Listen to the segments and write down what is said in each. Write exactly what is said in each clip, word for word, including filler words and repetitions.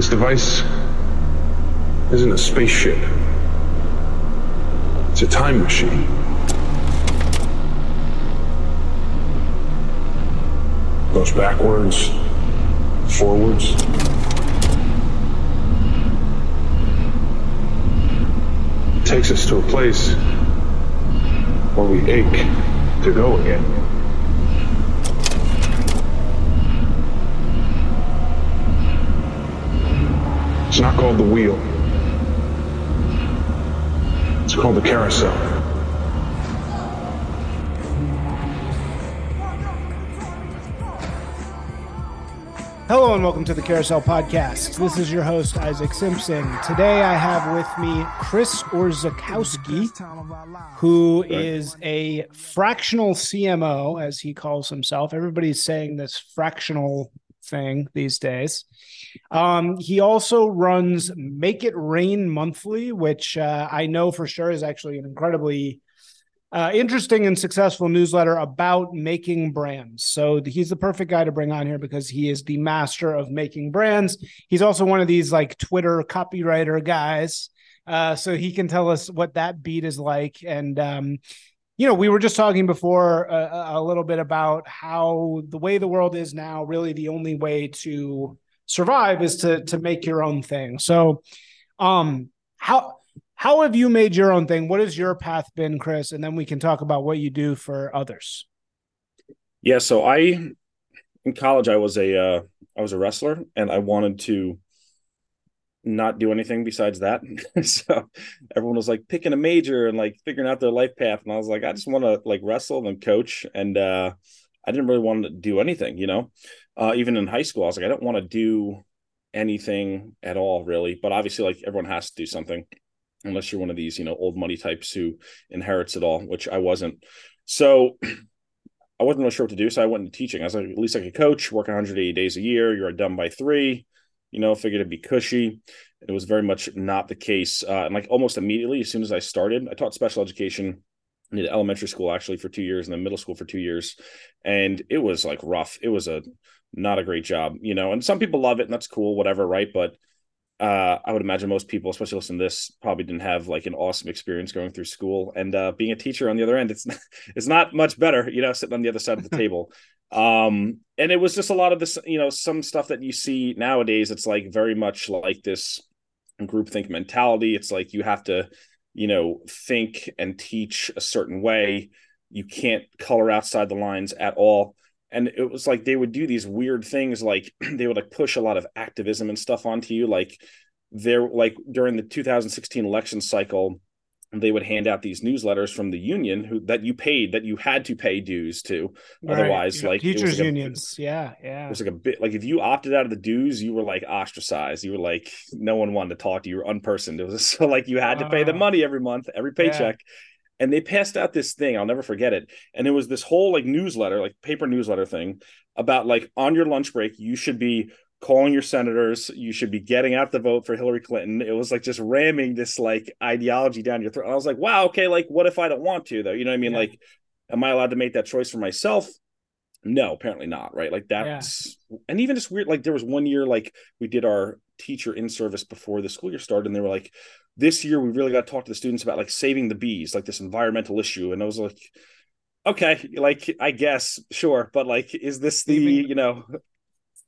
This device isn't a spaceship. It's a time machine. It goes backwards, forwards. It takes us to a place where we ache to go again. It's not called the wheel. It's called the carousel. Hello and welcome to the Carousel Podcast. This is your host, Isaac Simpson. Today I have with me Chris Orzechowski, who is a fractional C M O, as he calls himself. Everybody's saying this fractional thing these days. Um, he also runs Make It Rain Monthly, which uh, I know for sure is actually an incredibly uh, interesting and successful newsletter about making brands. So he's the perfect guy to bring on here because he is the master of making brands. He's also one of these like Twitter copywriter guys. Uh, so he can tell us what that beat is like. And, um, you know, we were just talking before uh, a little bit about how the way the world is now, really the only way to survive is to to make your own thing. So um, how how have you made your own thing? What has your path been, Chris? And then we can talk about what you do for others. Yeah, so I, in college, I was a uh, I was a wrestler, and I wanted to not do anything besides that. So everyone was like picking a major and like figuring out their life path. And I was like, I just want to like wrestle and coach. And uh, I didn't really want to do anything, you know, uh, even in high school, I was like, I don't want to do anything at all, really. But obviously, like everyone has to do something unless you're one of these, you know, old money types who inherits it all, which I wasn't. So I wasn't really sure what to do. So I went into teaching. I was like, at least I could coach, work one hundred eighty days a year. You're done by three. You know, figured it'd be cushy. It was very much not the case. Uh, and like almost immediately, as soon as I started, I taught special education in elementary school actually for two years and then middle school for two years. And it was like rough. It was a not a great job, you know, and some people love it and that's cool, whatever. Right. But uh, I would imagine most people, especially listening to this, probably didn't have like an awesome experience going through school and uh, being a teacher on the other end. It's not, it's not much better, you know, sitting on the other side of the table. Um, and it was just a lot of this, you know, some stuff that you see nowadays, it's like very much like this groupthink mentality. It's like, you have to, you know, think and teach a certain way. You can't color outside the lines at all. And it was like, they would do these weird things. Like they would like push a lot of activism and stuff onto you. Like they're like during the two thousand sixteen election cycle, they would hand out these newsletters from the union who that you paid, that you had to pay dues to. Right. Otherwise, yeah, like teachers like unions. A, yeah. Yeah. It was like a bit like if you opted out of the dues, you were like ostracized. You were like, no one wanted to talk to you. You were unpersoned. It was so like you had to pay uh, the money every month, every paycheck. Yeah. And they passed out this thing. I'll never forget it. And it was this whole like newsletter, like paper newsletter thing about like on your lunch break, you should be calling your senators, you should be getting out the vote for Hillary Clinton. It was like just ramming this like ideology down your throat. And I was like, wow, okay, like what if I don't want to though? You know what I mean? Yeah. Like, am I allowed to make that choice for myself? No, apparently not, right? Like that's, yeah. And even just weird, like there was one year, like we did our teacher in service before the school year started. And they were like, this year, we really got to talk to the students about like saving the bees, like this environmental issue. And I was like, okay, like, I guess, sure. But like, is this the, you know,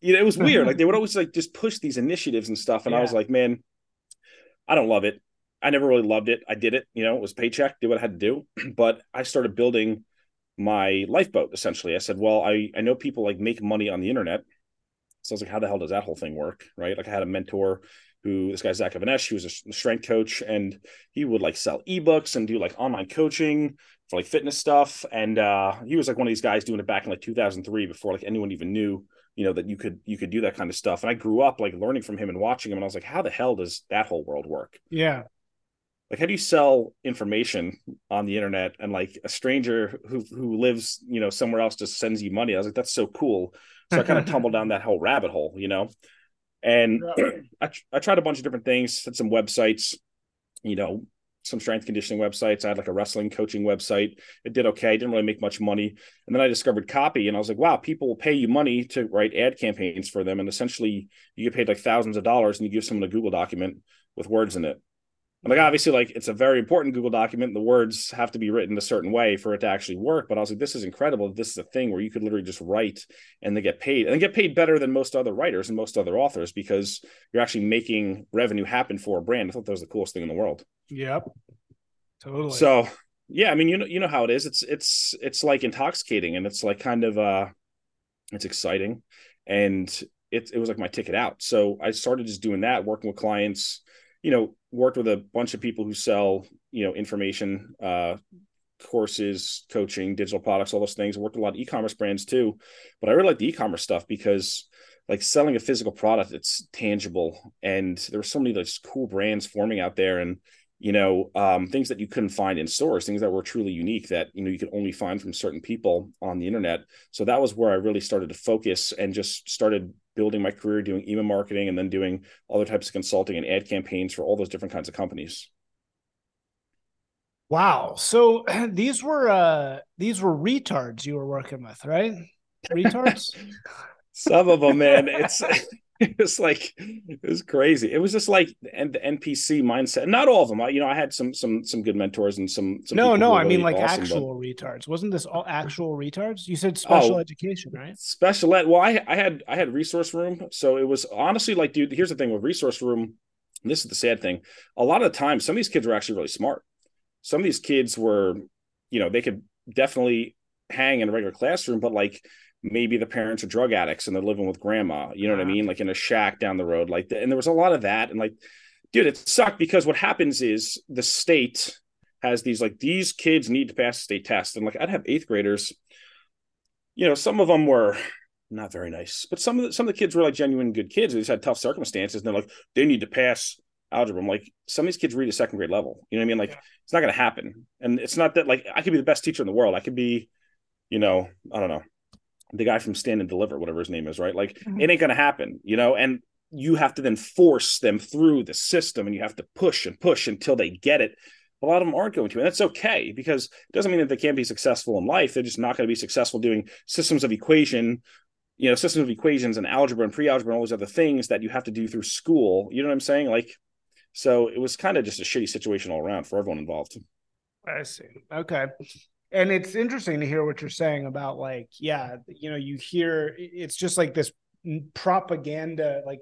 You know, it was weird. Like they would always like just push these initiatives and stuff. And yeah. I was like, man, I don't love it. I never really loved it. I did it. You know, it was paycheck, did what I had to do. But I started building my lifeboat, essentially. I said, well, I, I know people like make money on the internet. So I was like, how the hell does that whole thing work? Right. Like I had a mentor who this guy, Zach Evanesh, he was a strength coach and he would like sell eBooks and do like online coaching for like fitness stuff. And uh, he was like one of these guys doing it back in like two thousand three before like anyone even knew, you know, that you could, you could do that kind of stuff. And I grew up like learning from him and watching him. And I was like, how the hell does that whole world work? Yeah. Like, how do you sell information on the internet? And like a stranger who, who lives, you know, somewhere else just sends you money. I was like, that's so cool. So I kind of tumbled down that whole rabbit hole, you know, and I, I tried a bunch of different things, had some websites, you know, some strength conditioning websites. I had like a wrestling coaching website. It did okay. I didn't really make much money. And then I discovered copy, and I was like, wow, people will pay you money to write ad campaigns for them. And essentially you get paid like thousands of dollars and you give someone a Google document with words in it. I'm like, obviously, like it's a very important Google document. The words have to be written a certain way for it to actually work. But I was like, this is incredible. This is a thing where you could literally just write and they get paid, and they get paid better than most other writers and most other authors because you're actually making revenue happen for a brand. I thought that was the coolest thing in the world. Yep. Totally. So, yeah, I mean, you know, you know how it is. It's it's it's like intoxicating, and it's like kind of uh, it's exciting, and it it was like my ticket out. So I started just doing that, working with clients. You know, worked with a bunch of people who sell, you know, information, uh, courses, coaching, digital products, all those things. Worked with a lot of e-commerce brands too, but I really like the e-commerce stuff because like selling a physical product, it's tangible. And there were so many like cool brands forming out there and, you know, um, things that you couldn't find in stores, things that were truly unique that, you know, you could only find from certain people on the internet. So that was where I really started to focus and just started building my career, doing email marketing, and then doing other types of consulting and ad campaigns for all those different kinds of companies. Wow. So these were, uh, these were retards you were working with, right? Retards? Some of them, man. It's, it was like, it was crazy. It was just like the N P C mindset. Not all of them. I, you know, I had some, some, some good mentors and some, some no, no. I really mean like awesome, actual but... retards. Wasn't this all actual retards? You said special oh, education, right? Special ed. Well, I, I had, I had resource room. So it was honestly like, dude, here's the thing with resource room. And this is the sad thing. A lot of the time, some of these kids were actually really smart. Some of these kids were, you know, they could definitely hang in a regular classroom, but like, maybe the parents are drug addicts and they're living with grandma, you know wow. what I mean? Like in a shack down the road, like, and there was a lot of that. And like, dude, it sucked because what happens is the state has these, like these kids need to pass the state test. And like, I'd have eighth graders, you know, some of them were not very nice, but some of the, some of the kids were like genuine good kids. They just had tough circumstances. And they're like, they need to pass algebra. I'm like, some of these kids read at second grade level. You know what I mean? Like yeah. It's not going to happen. And it's not that like, I could be the best teacher in the world. I could be, you know, I don't know. The guy from Stand and Deliver, whatever his name is, right? Like mm-hmm. It ain't going to happen, you know, and you have to then force them through the system and you have to push and push until they get it. A lot of them aren't going to, and that's okay because it doesn't mean that they can't be successful in life. They're just not going to be successful doing systems of equation, you know, systems of equations and algebra and pre-algebra and all those other things that you have to do through school. You know what I'm saying? Like, so it was kind of just a shitty situation all around for everyone involved. I see. Okay. And it's interesting to hear what you're saying about like, yeah, you know, you hear it's just like this propaganda, like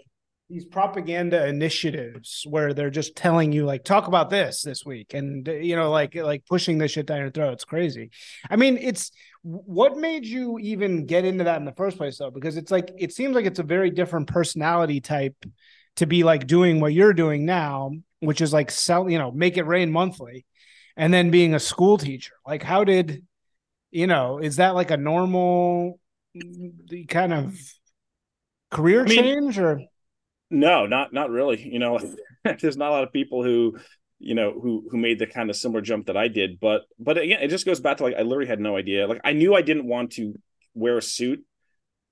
these propaganda initiatives where they're just telling you like, talk about this this week. And, you know, like, like pushing this shit down your throat. It's crazy. I mean, it's what made you even get into that in the first place though? Because it's like, it seems like it's a very different personality type to be like doing what you're doing now, which is like sell, you know, Make It Rain Monthly. And then being a school teacher, like how did, you know, is that like a normal kind of career I mean, change or? No, not, not really. You know, there's not a lot of people who, you know, who, who made the kind of similar jump that I did, but, but again, it just goes back to like, I literally had no idea. Like I knew I didn't want to wear a suit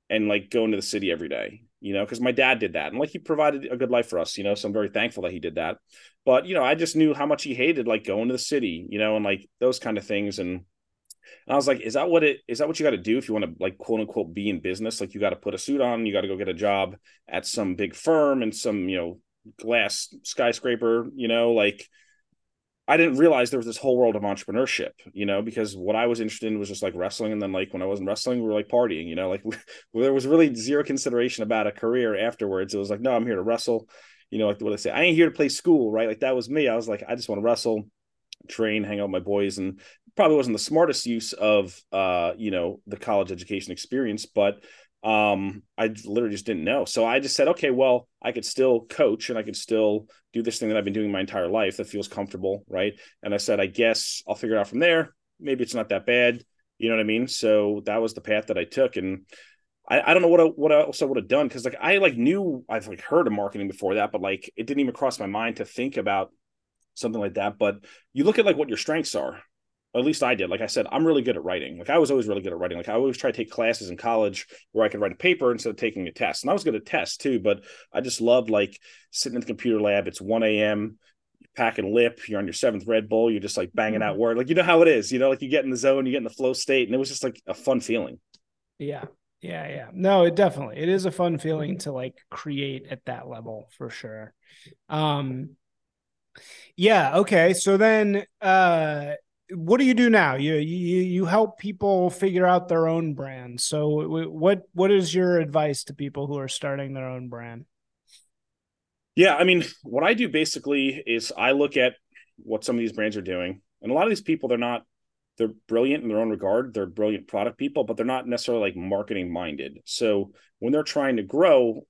and like go into the city every day, you know, because my dad did that. And like, he provided a good life for us, you know, so I'm very thankful that he did that. But, you know, I just knew how much he hated, like going to the city, you know, and like those kind of things. And, and I was like, is that what it is that what you got to do if you want to like, quote unquote, be in business? Like you got to put a suit on, you got to go get a job at some big firm and some, you know, glass skyscraper, you know, like I didn't realize there was this whole world of entrepreneurship, you know, because what I was interested in was just like wrestling. And then like when I wasn't wrestling, we were like partying, you know, like we, there was really zero consideration about a career afterwards. It was like, no, I'm here to wrestle. You know, like what I say, I ain't here to play school, right? Like that was me. I was like, I just want to wrestle, train, hang out with my boys. And probably wasn't the smartest use of, uh, you know, the college education experience, but um, I literally just didn't know. So I just said, okay, well, I could still coach and I could still do this thing that I've been doing my entire life that feels comfortable. Right. And I said, I guess I'll figure it out from there. Maybe it's not that bad. You know what I mean? So that was the path that I took. And I, I don't know what I, what I also would have done. Cause like, I like knew I've like heard of marketing before that, but like, it didn't even cross my mind to think about something like that. But you look at like what your strengths are. At least I did. Like I said, I'm really good at writing. Like I was always really good at writing. Like I always try to take classes in college where I could write a paper instead of taking a test. And I was good at tests too, but I just loved like sitting in the computer lab. It's one a.m. packing lip, you're on your seventh Red Bull, you're just like banging out word. Like, you know how it is, you know, like you get in the zone, you get in the flow state, and it was just like a fun feeling. Yeah. Yeah. Yeah. No, it definitely, it is a fun feeling to like create at that level for sure. Um, yeah. Okay. So then, uh, what do you do now? You, you, you help people figure out their own brand. So what, what is your advice to people who are starting their own brand? Yeah. I mean, what I do basically is I look at what some of these brands are doing, and a lot of these people, they're not, they're brilliant in their own regard. They're brilliant product people, but they're not necessarily like marketing minded. So when they're trying to grow,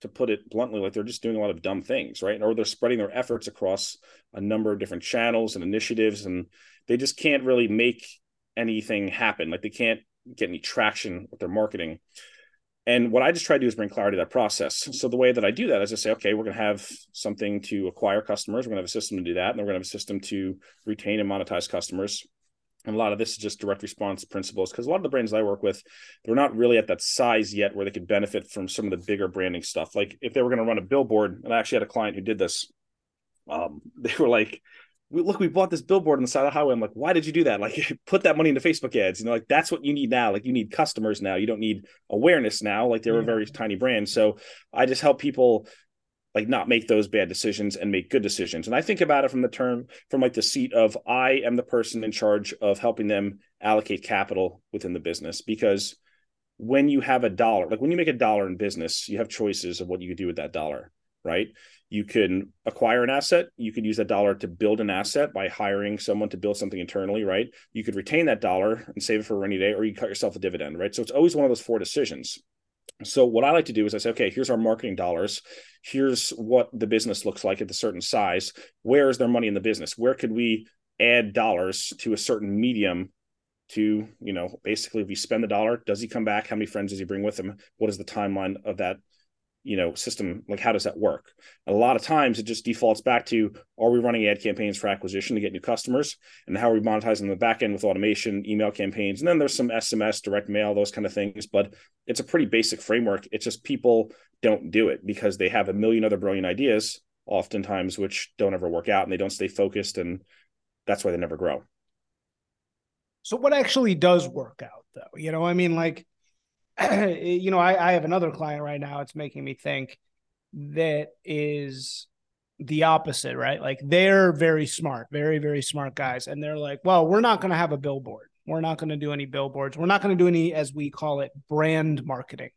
to put it bluntly, like they're just doing a lot of dumb things, right? Or they're spreading their efforts across a number of different channels and initiatives, and they just can't really make anything happen. Like they can't get any traction with their marketing. And what I just try to do is bring clarity to that process. So the way that I do that is I say, okay, we're going to have something to acquire customers. We're going to have a system to do that. And we're going to have a system to retain and monetize customers. And a lot of this is just direct response principles, because a lot of the brands I work with, they're not really at that size yet where they could benefit from some of the bigger branding stuff. Like if they were going to run a billboard, and I actually had a client who did this, um, they were like, look, we bought this billboard on the side of the highway. I'm like, why did you do that? Like, put that money into Facebook ads. You know, like that's what you need now. Like you need customers now. You don't need awareness now. Like they were a very tiny brand. So I just help people like not make those bad decisions and make good decisions. And I think about it from the term, from like the seat of I am the person in charge of helping them allocate capital within the business. Because when you have a dollar, like when you make a dollar in business, you have choices of what you could do with that dollar, right? You can acquire an asset. You could use that dollar to build an asset by hiring someone to build something internally, right? You could retain that dollar and save it for a rainy day, or you cut yourself a dividend, right? So it's always one of those four decisions. So what I like to do is I say, okay, here's our marketing dollars. Here's what the business looks like at a certain size. Where is there money in the business? Where could we add dollars to a certain medium to, you know, basically if we spend the dollar, does he come back? How many friends does he bring with him? What is the timeline of that, you know, system? Like, how does that work? A lot of times it just defaults back to, are we running ad campaigns for acquisition to get new customers? And how are we monetizing the back end with automation, email campaigns? And then there's some S M S, direct mail, those kind of things. But it's a pretty basic framework. It's just people don't do it because they have a million other brilliant ideas, oftentimes, which don't ever work out and they don't stay focused. And that's why they never grow. So what actually does work out, though? You know, I mean, like, you know, I, I have another client right now. It's making me think that is the opposite, right? Like they're very smart, very, very smart guys. And they're like, well, we're not going to have a billboard. We're not going to do any billboards. We're not going to do any, as we call it, brand marketing.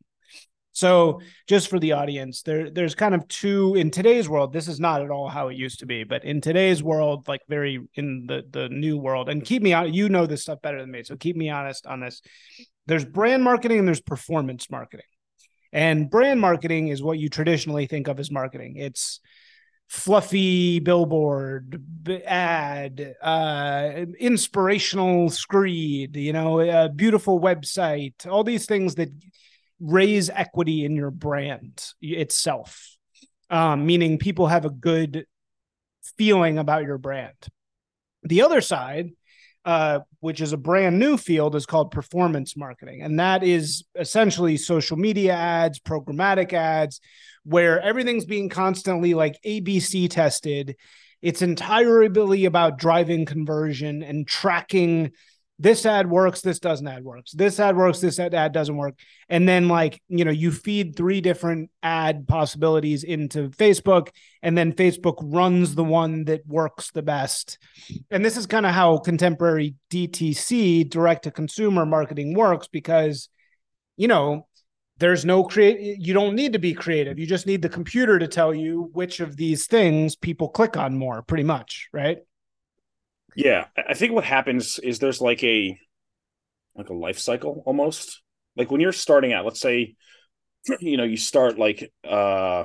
So just for the audience, there, there's kind of two in today's world. This is not at all how it used to be, but in today's world, like very in the, the new world, and keep me on, you know, this stuff better than me. So keep me honest on this. There's brand marketing and there's performance marketing. And brand marketing is what you traditionally think of as marketing. It's fluffy billboard, ad, uh, inspirational screed, you know, a beautiful website, all these things that raise equity in your brand itself, um, meaning people have a good feeling about your brand. The other side, Uh, which is a brand new field, is called performance marketing. And that is essentially social media ads, programmatic ads, where everything's being constantly like A B C tested. It's entirely about driving conversion and tracking this ad works, this doesn't ad works, this ad works, this ad, ad doesn't work. And then like, you know, you feed three different ad possibilities into Facebook, and then Facebook runs the one that works the best. And this is kind of how contemporary D T C, direct to consumer marketing, works, because, you know, there's no create, you don't need to be creative. You just need the computer to tell you which of these things people click on more, pretty much, right? Yeah, I think what happens is there's like a like a life cycle almost. Like when you're starting out, let's say, you know, you start like uh,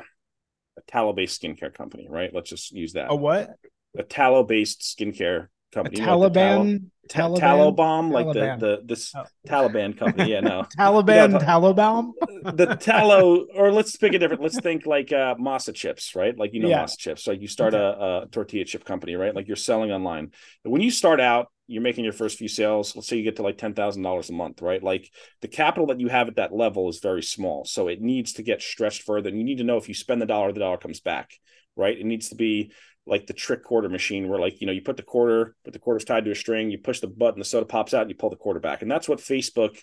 a tallow-based skincare company, right? Let's just use that. A what? A tallow-based skincare company. A Taliban? Tal- Taliban? Tallow bomb, like the, the this oh. Taliban company. Yeah, no. Taliban, you know, tallow bomb? The tallow, or let's pick a different, let's think like uh, masa chips, right? Like, you know, yeah. Masa chips. Like you start okay. a, a tortilla chip company, right? Like you're selling online. But when you start out, you're making your first few sales, let's say you get to like ten thousand dollars a month, right? Like the capital that you have at that level is very small. So it needs to get stretched further. And you need to know if you spend the dollar, the dollar comes back, right? It needs to be like the trick quarter machine where like, you know, you put the quarter, but the quarter's tied to a string, you push the button, the soda pops out and you pull the quarter back. And that's what Facebook,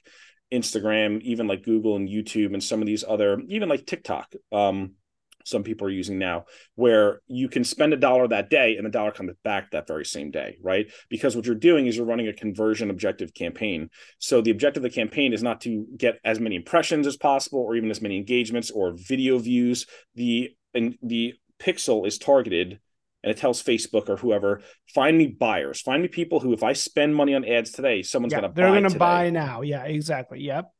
Instagram, even like Google and YouTube and some of these other, even like TikTok, um, some people are using now, where you can spend a dollar that day and the dollar comes back that very same day, right? Because what you're doing is you're running a conversion objective campaign. So the objective of the campaign is not to get as many impressions as possible or even as many engagements or video views. The, and the pixel is targeted and it tells Facebook or whoever, find me buyers, find me people who, if I spend money on ads today, someone's yeah, going to buy They're going to buy now. Yeah, exactly. Yep.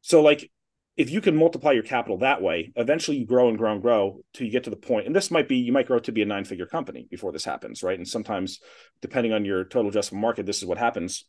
So like, if you can multiply your capital that way, eventually you grow and grow and grow till you get to the point. And this might be, you might grow to be a nine figure company before this happens, right? And sometimes depending on your total addressable market, this is what happens.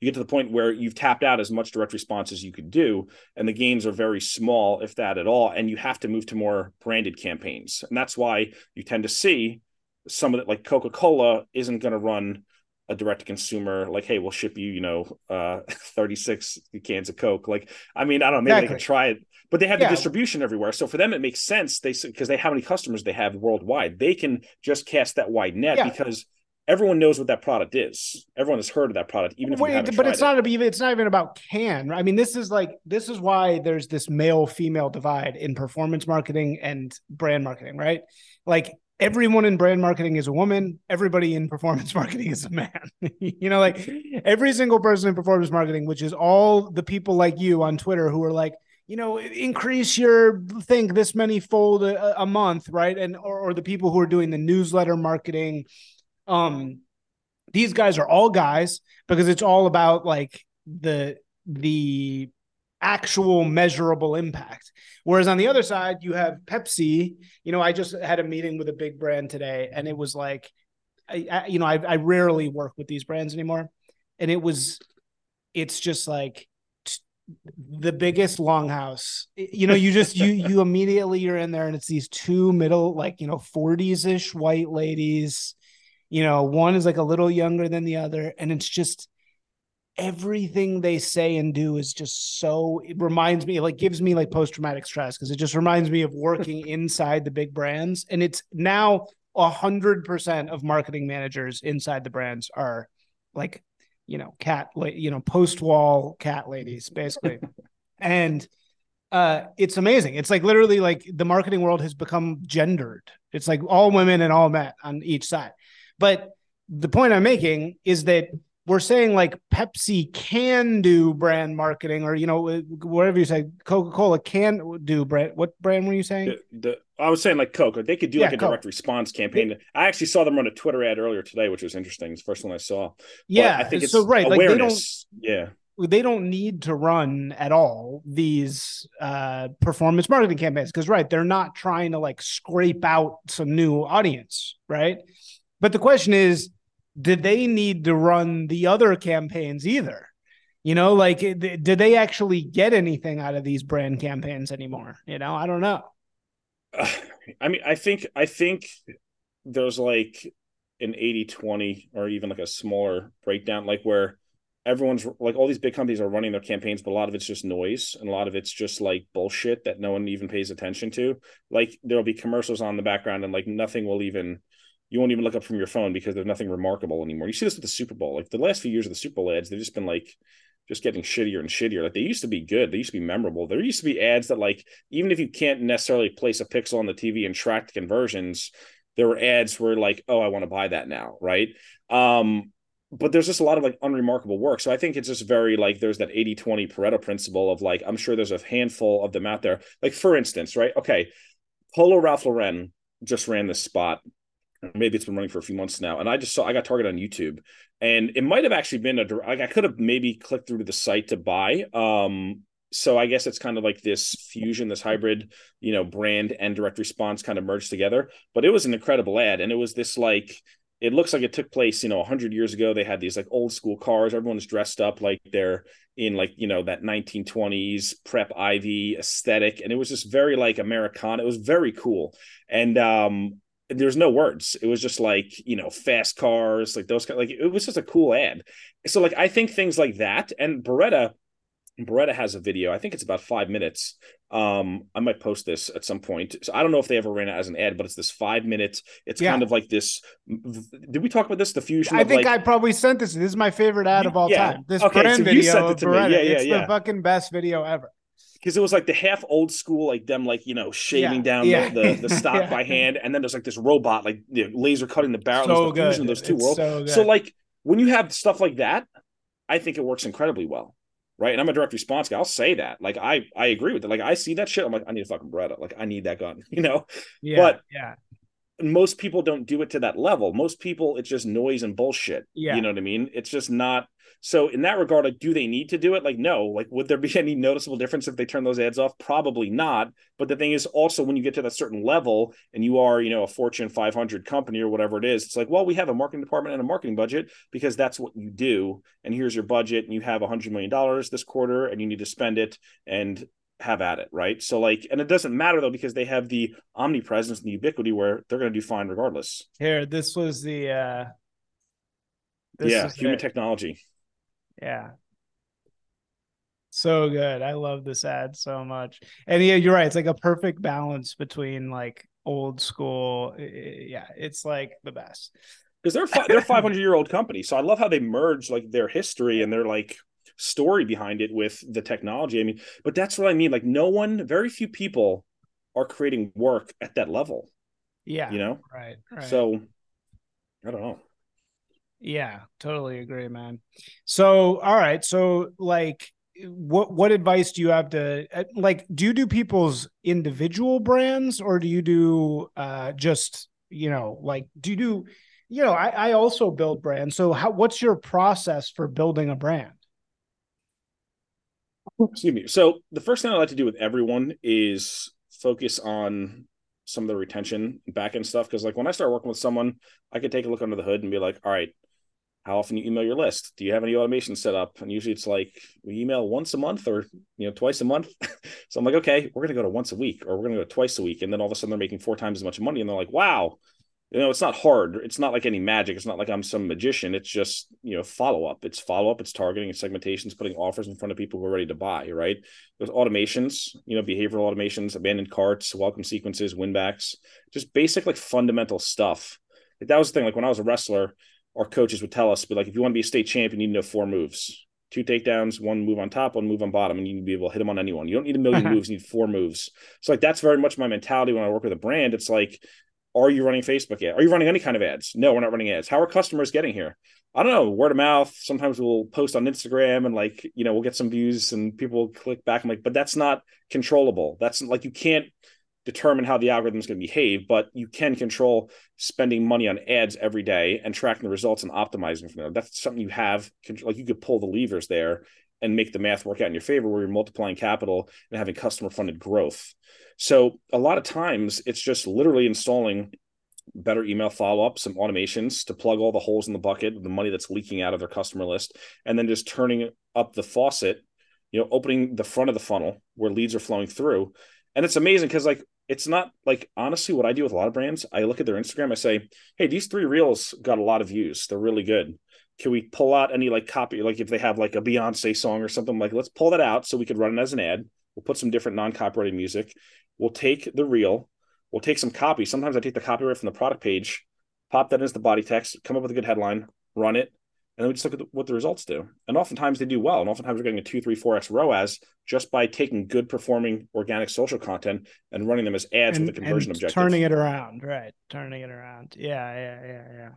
You get to the point where you've tapped out as much direct response as you could do. And the gains are very small, if that at all. And you have to move to more branded campaigns. And that's why you tend to see some of it, like Coca-Cola isn't going to run a direct-to-consumer, like, hey, we'll ship you, you know, uh, thirty-six cans of Coke. Like, I mean, I don't know, maybe exactly. they can try it, but they have yeah. the distribution everywhere. So for them, it makes sense they because they how many customers they have worldwide. They can just cast that wide net yeah. because everyone knows what that product is. Everyone has heard of that product, even if Wait, you haven't But tried it's it. not even it's not even about can. I mean, this is like this is why there's this male-female divide in performance marketing and brand marketing, right? Like. Everyone in brand marketing is a woman. Everybody in performance marketing is a man. You know, like every single person in performance marketing, which is all the people like you on Twitter who are like, you know, increase your thing this many fold a, a month, right? And or, or the people who are doing the newsletter marketing. Um, these guys are all guys because it's all about like the the actual measurable impact. Whereas on the other side, you have Pepsi. You know, I just had a meeting with a big brand today and it was like, I, I, you know, I, I rarely work with these brands anymore. And it was, it's just like t- the biggest longhouse, you know, you just, you, you immediately you're in there and it's these two middle, like, you know, forties ish white ladies, you know, one is like a little younger than the other. And it's just, everything they say and do is just so, it reminds me, like gives me like post-traumatic stress because it just reminds me of working inside the big brands. And it's now a hundred percent of marketing managers inside the brands are like, you know, cat, you know, post-wall cat ladies, basically. And uh, it's amazing. It's like literally like the marketing world has become gendered. It's like all women and all men on each side. But the point I'm making is that we're saying like Pepsi can do brand marketing or, you know, whatever you say, Coca-Cola can do brand. What brand were you saying? The, the, I was saying like Coke, they could do yeah, like a Coke. direct response campaign. Yeah. I actually saw them run a Twitter ad earlier today, which was interesting. It's the first one I saw. Yeah. But I think it's so, right. awareness. Like they don't, yeah. They don't need to run at all these uh, performance marketing campaigns. Cause right. They're not trying to like scrape out some new audience. Right. But the question is, did they need to run the other campaigns either? You know, like, did they actually get anything out of these brand campaigns anymore? You know, I don't know. Uh, I mean, I think, I think there's like an eighty twenty or even like a smaller breakdown, like where everyone's like all these big companies are running their campaigns, but a lot of it's just noise and a lot of it's just like bullshit that no one even pays attention to. Like there'll be commercials on the background and like nothing will even, you won't even look up from your phone because there's nothing remarkable anymore. You see this with the Super Bowl. Like the last few years of the Super Bowl ads, they've just been like just getting shittier and shittier. Like they used to be good. They used to be memorable. There used to be ads that like, even if you can't necessarily place a pixel on the T V and track the conversions, there were ads where like, oh, I want to buy that now. Right. Um, but there's just a lot of like unremarkable work. So I think it's just very like, there's that eighty twenty Pareto principle of like, I'm sure there's a handful of them out there. Like for instance, right. Okay. Polo Ralph Lauren just ran this spot. Maybe it's been running for a few months now. And I just saw, I got targeted on YouTube and it might've actually been a direct, I could have maybe clicked through to the site to buy. Um, so I guess it's kind of like this fusion, this hybrid, you know, brand and direct response kind of merged together, but it was an incredible ad. And it was this, like, it looks like it took place, you know, a hundred years ago. They had these like old school cars. Everyone's dressed up like they're in like, you know, that nineteen twenties prep Ivy aesthetic. And it was just very like Americana. It was very cool. And, um, there's no words. It was just like, you know, fast cars, like those kind, like it was just a cool ad. So like, I think things like that, and Beretta, Beretta has a video. I think it's about five minutes. Um, I might post this at some point. So I don't know if they ever ran it as an ad, but it's this five minutes. It's yeah. kind of like this. Did we talk about this? The fusion. I of think like, I probably sent this. This is my favorite ad of all yeah. time. This okay, brand so video you sent it to Beretta. Me. Yeah, yeah, it's yeah. the fucking best video ever. Because it was like the half old school, like them, like, you know, shaving yeah, down yeah. The, the the stock yeah. by hand. And then there's like this robot, like you know, laser cutting the barrel. So the fusion of those two it's worlds. So, so like when you have stuff like that, I think it works incredibly well. Right. And I'm a direct response guy. I'll say that. Like, I, I agree with it. Like, I see that shit. I'm like, I need a fucking Beretta. Like, I need that gun, you know? Yeah, but yeah. most people don't do it to that level. Most people, it's just noise and bullshit. Yeah. You know what I mean? It's just not. So in that regard, like, do they need to do it? Like, no. Like, would there be any noticeable difference if they turn those ads off? Probably not. But the thing is also when you get to that certain level and you are, you know, a Fortune five hundred company or whatever it is, it's like, well, we have a marketing department and a marketing budget because that's what you do. And here's your budget and you have one hundred million dollars this quarter and you need to spend it and have at it, right? So like, and it doesn't matter though, because they have the omnipresence and the ubiquity where they're going to do fine regardless. Here, this was the... Uh, this yeah, human it. technology. Yeah. So good. I love this ad so much. And yeah, you're right. It's like a perfect balance between like old school. Yeah. It's like the best. Because they're fi- they're five hundred year old company. So I love how they merge like their history and their like story behind it with the technology. I mean, but that's what I mean. Like no one, very few people are creating work at that level. Yeah. You know? Right. right. So I don't know. Yeah, totally agree, man. So, all right. So like, what, what advice do you have to like, do you do people's individual brands or do you do uh, just, you know, like, do you do, you know, I, I also build brands. So how, what's your process for building a brand? Excuse me. So the first thing I like to do with everyone is focus on some of the retention back end stuff. Cause like when I start working with someone, I could take a look under the hood and be like, all right, how often you email your list? Do you have any automation set up? And usually it's like we email once a month or, you know, twice a month. So I'm like, okay, we're going to go to once a week or we're going to go twice a week. And then all of a sudden they're making four times as much money. And they're like, wow, you know, it's not hard. It's not like any magic. It's not like I'm some magician. It's just, you know, follow up. It's follow up. It's targeting. It's segmentation. It's putting offers in front of people who are ready to buy, right? There's automations, you know, behavioral automations, abandoned carts, welcome sequences, win backs, just basic, like fundamental stuff. That was the thing. Like when I was a wrestler, our coaches would tell us, but like, if you want to be a state champ, you need to know four moves, two takedowns, one move on top, one move on bottom, and you need to be able to hit them on anyone. You don't need a million moves, you need four moves. So like, that's very much my mentality when I work with a brand. It's like, are you running Facebook ads? Are you running any kind of ads? No, we're not running ads. How are customers getting here? I don't know. Word of mouth. Sometimes we'll post on Instagram and like, you know, we'll get some views and people will click back. I'm like, but that's not controllable. That's like, you can't determine how the algorithm is going to behave, but you can control spending money on ads every day and tracking the results and optimizing from there. That's something you have, like you could pull the levers there and make the math work out in your favor where you're multiplying capital and having customer funded growth. So a lot of times it's just literally installing better email follow-up, some automations to plug all the holes in the bucket, the money that's leaking out of their customer list, and then just turning up the faucet, you know, opening the front of the funnel where leads are flowing through. And it's amazing because like, it's not like, honestly, what I do with a lot of brands, I look at their Instagram, I say, hey, these three reels got a lot of views. They're really good. Can we pull out any like copy? Like if they have like a Beyonce song or something, like let's pull that out so we could run it as an ad. We'll put some different non-copyrighted music. We'll take the reel. We'll take some copy. Sometimes I take the copyright from the product page, pop that as the body text, come up with a good headline, run it. And then we just look at the, what the results do. And oftentimes they do well. And oftentimes we're getting a two, three, four X R O A S just by taking good performing organic social content and running them as ads and, with a conversion and objective. Turning it around. Right. Turning it around. Yeah. Yeah. Yeah.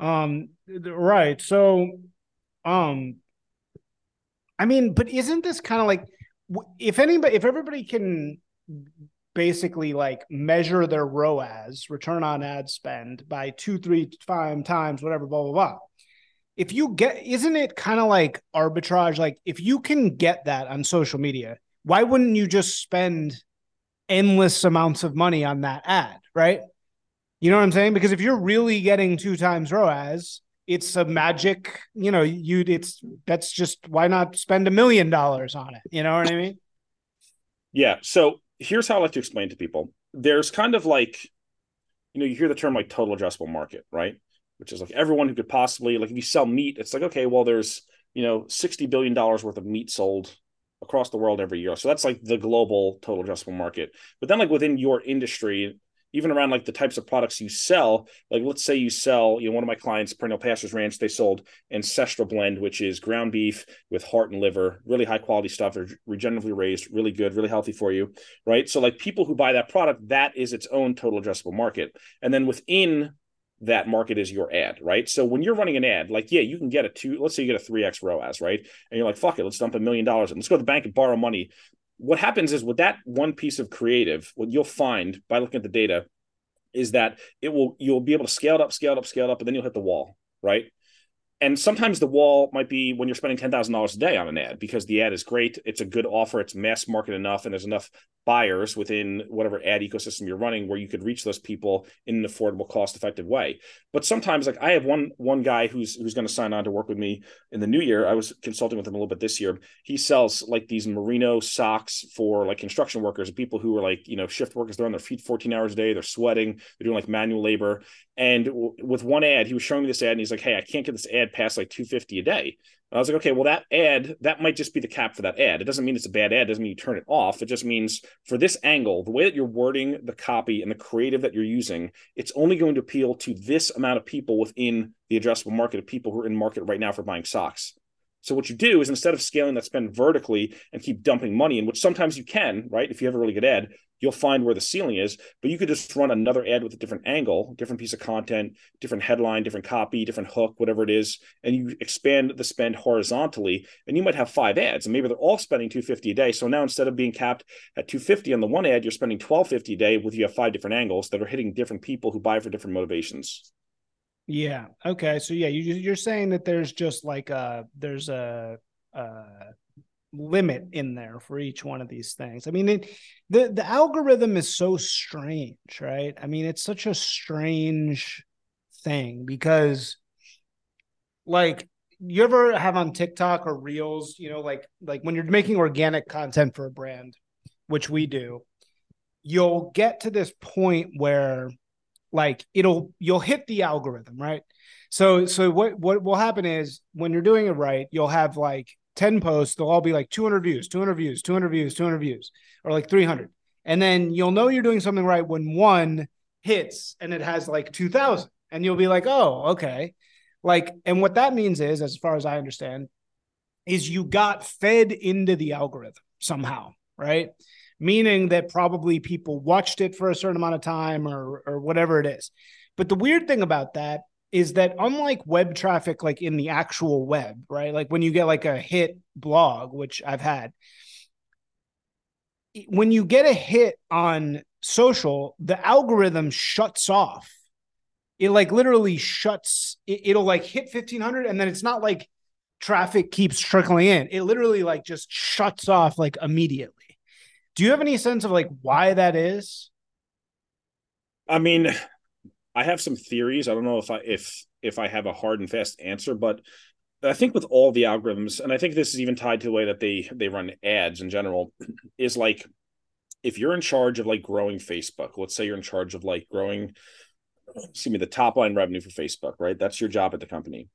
Yeah. Um, right. So, um, I mean, but isn't this kind of like if anybody, if everybody can basically like measure their R O A S, return on ad spend, by two, three, five times, whatever, blah, blah, blah. If you get, isn't it kind of like arbitrage? Like if you can get that on social media, why wouldn't you just spend endless amounts of money on that ad, right? You know what I'm saying? Because if you're really getting two times R O A S, it's a magic, you know, you it's, that's just, why not spend a million dollars on it? You know what I mean? Yeah. So here's how I like to explain to people. There's kind of like you know, you hear the term like total addressable market, right? Which is like everyone who could possibly, like if you sell meat, it's like, okay, well, there's, you know, sixty billion dollars worth of meat sold across the world every year. So that's like the global total addressable market. But then like within your industry, even around like the types of products you sell, like let's say you sell, you know, one of my clients, Perennial Pastures Ranch, they sold Ancestral Blend, which is ground beef with heart and liver, really high quality stuff. They're regeneratively raised, really good, really healthy for you, right? So like people who buy that product, that is its own total addressable market. And then within that market is your ad, right? So when you're running an ad, like, yeah, you can get a two, let's say you get a three X R O A S, right? And you're like, fuck it, let's dump a million dollars in. Let's go to the bank and borrow money. What happens is with that one piece of creative, what you'll find by looking at the data is that it will, you'll be able to scale it up, scale it up, scale it up, and then you'll hit the wall, right? And sometimes the wall might be when you're spending ten thousand dollars a day on an ad because the ad is great. It's a good offer. It's mass market enough. And there's enough buyers within whatever ad ecosystem you're running where you could reach those people in an affordable, cost-effective way. But sometimes, like I have one one guy who's who's going to sign on to work with me in the new year. I was consulting with him a little bit this year. He sells like these Merino socks for like construction workers, people who are like, you know, shift workers. They're on their feet fourteen hours a day. They're sweating. They're doing like manual labor. And w- with one ad, he was showing me this ad and he's like, hey, I can't get this ad past like two hundred fifty dollars a day. And I was like, okay, well, that ad, that might just be the cap for that ad. It doesn't mean it's a bad ad. It doesn't mean you turn it off. It just means for this angle, the way that you're wording the copy and the creative that you're using, it's only going to appeal to this amount of people within the addressable market of people who are in market right now for buying socks. So what you do is instead of scaling that spend vertically and keep dumping money in, which sometimes you can, right? If you have a really good ad, you'll find where the ceiling is, but you could just run another ad with a different angle, different piece of content, different headline, different copy, different hook, whatever it is, and you expand the spend horizontally, and you might have five ads, and maybe they're all spending two hundred fifty dollars a day. So now instead of being capped at two hundred fifty dollars on the one ad, you're spending twelve fifty a day with you have five different angles that are hitting different people who buy for different motivations. Yeah. Okay. So yeah, you, you're saying that there's just like a, there's a, a limit in there for each one of these things. I mean, it, the, the algorithm is so strange, right? I mean, it's such a strange thing because like you ever have on TikTok or Reels, you know, like, like when you're making organic content for a brand, which we do, you'll get to this point where like it'll, you'll hit the algorithm, right? So, so what, what will happen is when you're doing it right, you'll have like ten posts, they'll all be like two hundred views, two hundred views, two hundred views, two hundred views, or like three hundred. And then you'll know you're doing something right when one hits and it has like two thousand and you'll be like, oh, okay. Like, and what that means is, as far as I understand, is you got fed into the algorithm somehow, right? Meaning that probably people watched it for a certain amount of time or or whatever it is. But the weird thing about that is that unlike web traffic, like in the actual web, right? Like when you get like a hit blog, which I've had, when you get a hit on social, the algorithm shuts off. It like literally shuts, it, it'll like hit fifteen hundred and then it's not like traffic keeps trickling in. It literally like just shuts off like immediately. Do you have any sense of like why that is? I mean, I have some theories. I don't know if I if if I have a hard and fast answer, but I think with all the algorithms, and I think this is even tied to the way that they they run ads in general, is like if you're in charge of like growing Facebook, let's say you're in charge of like growing, excuse me, the top line revenue for Facebook, right? That's your job at the company.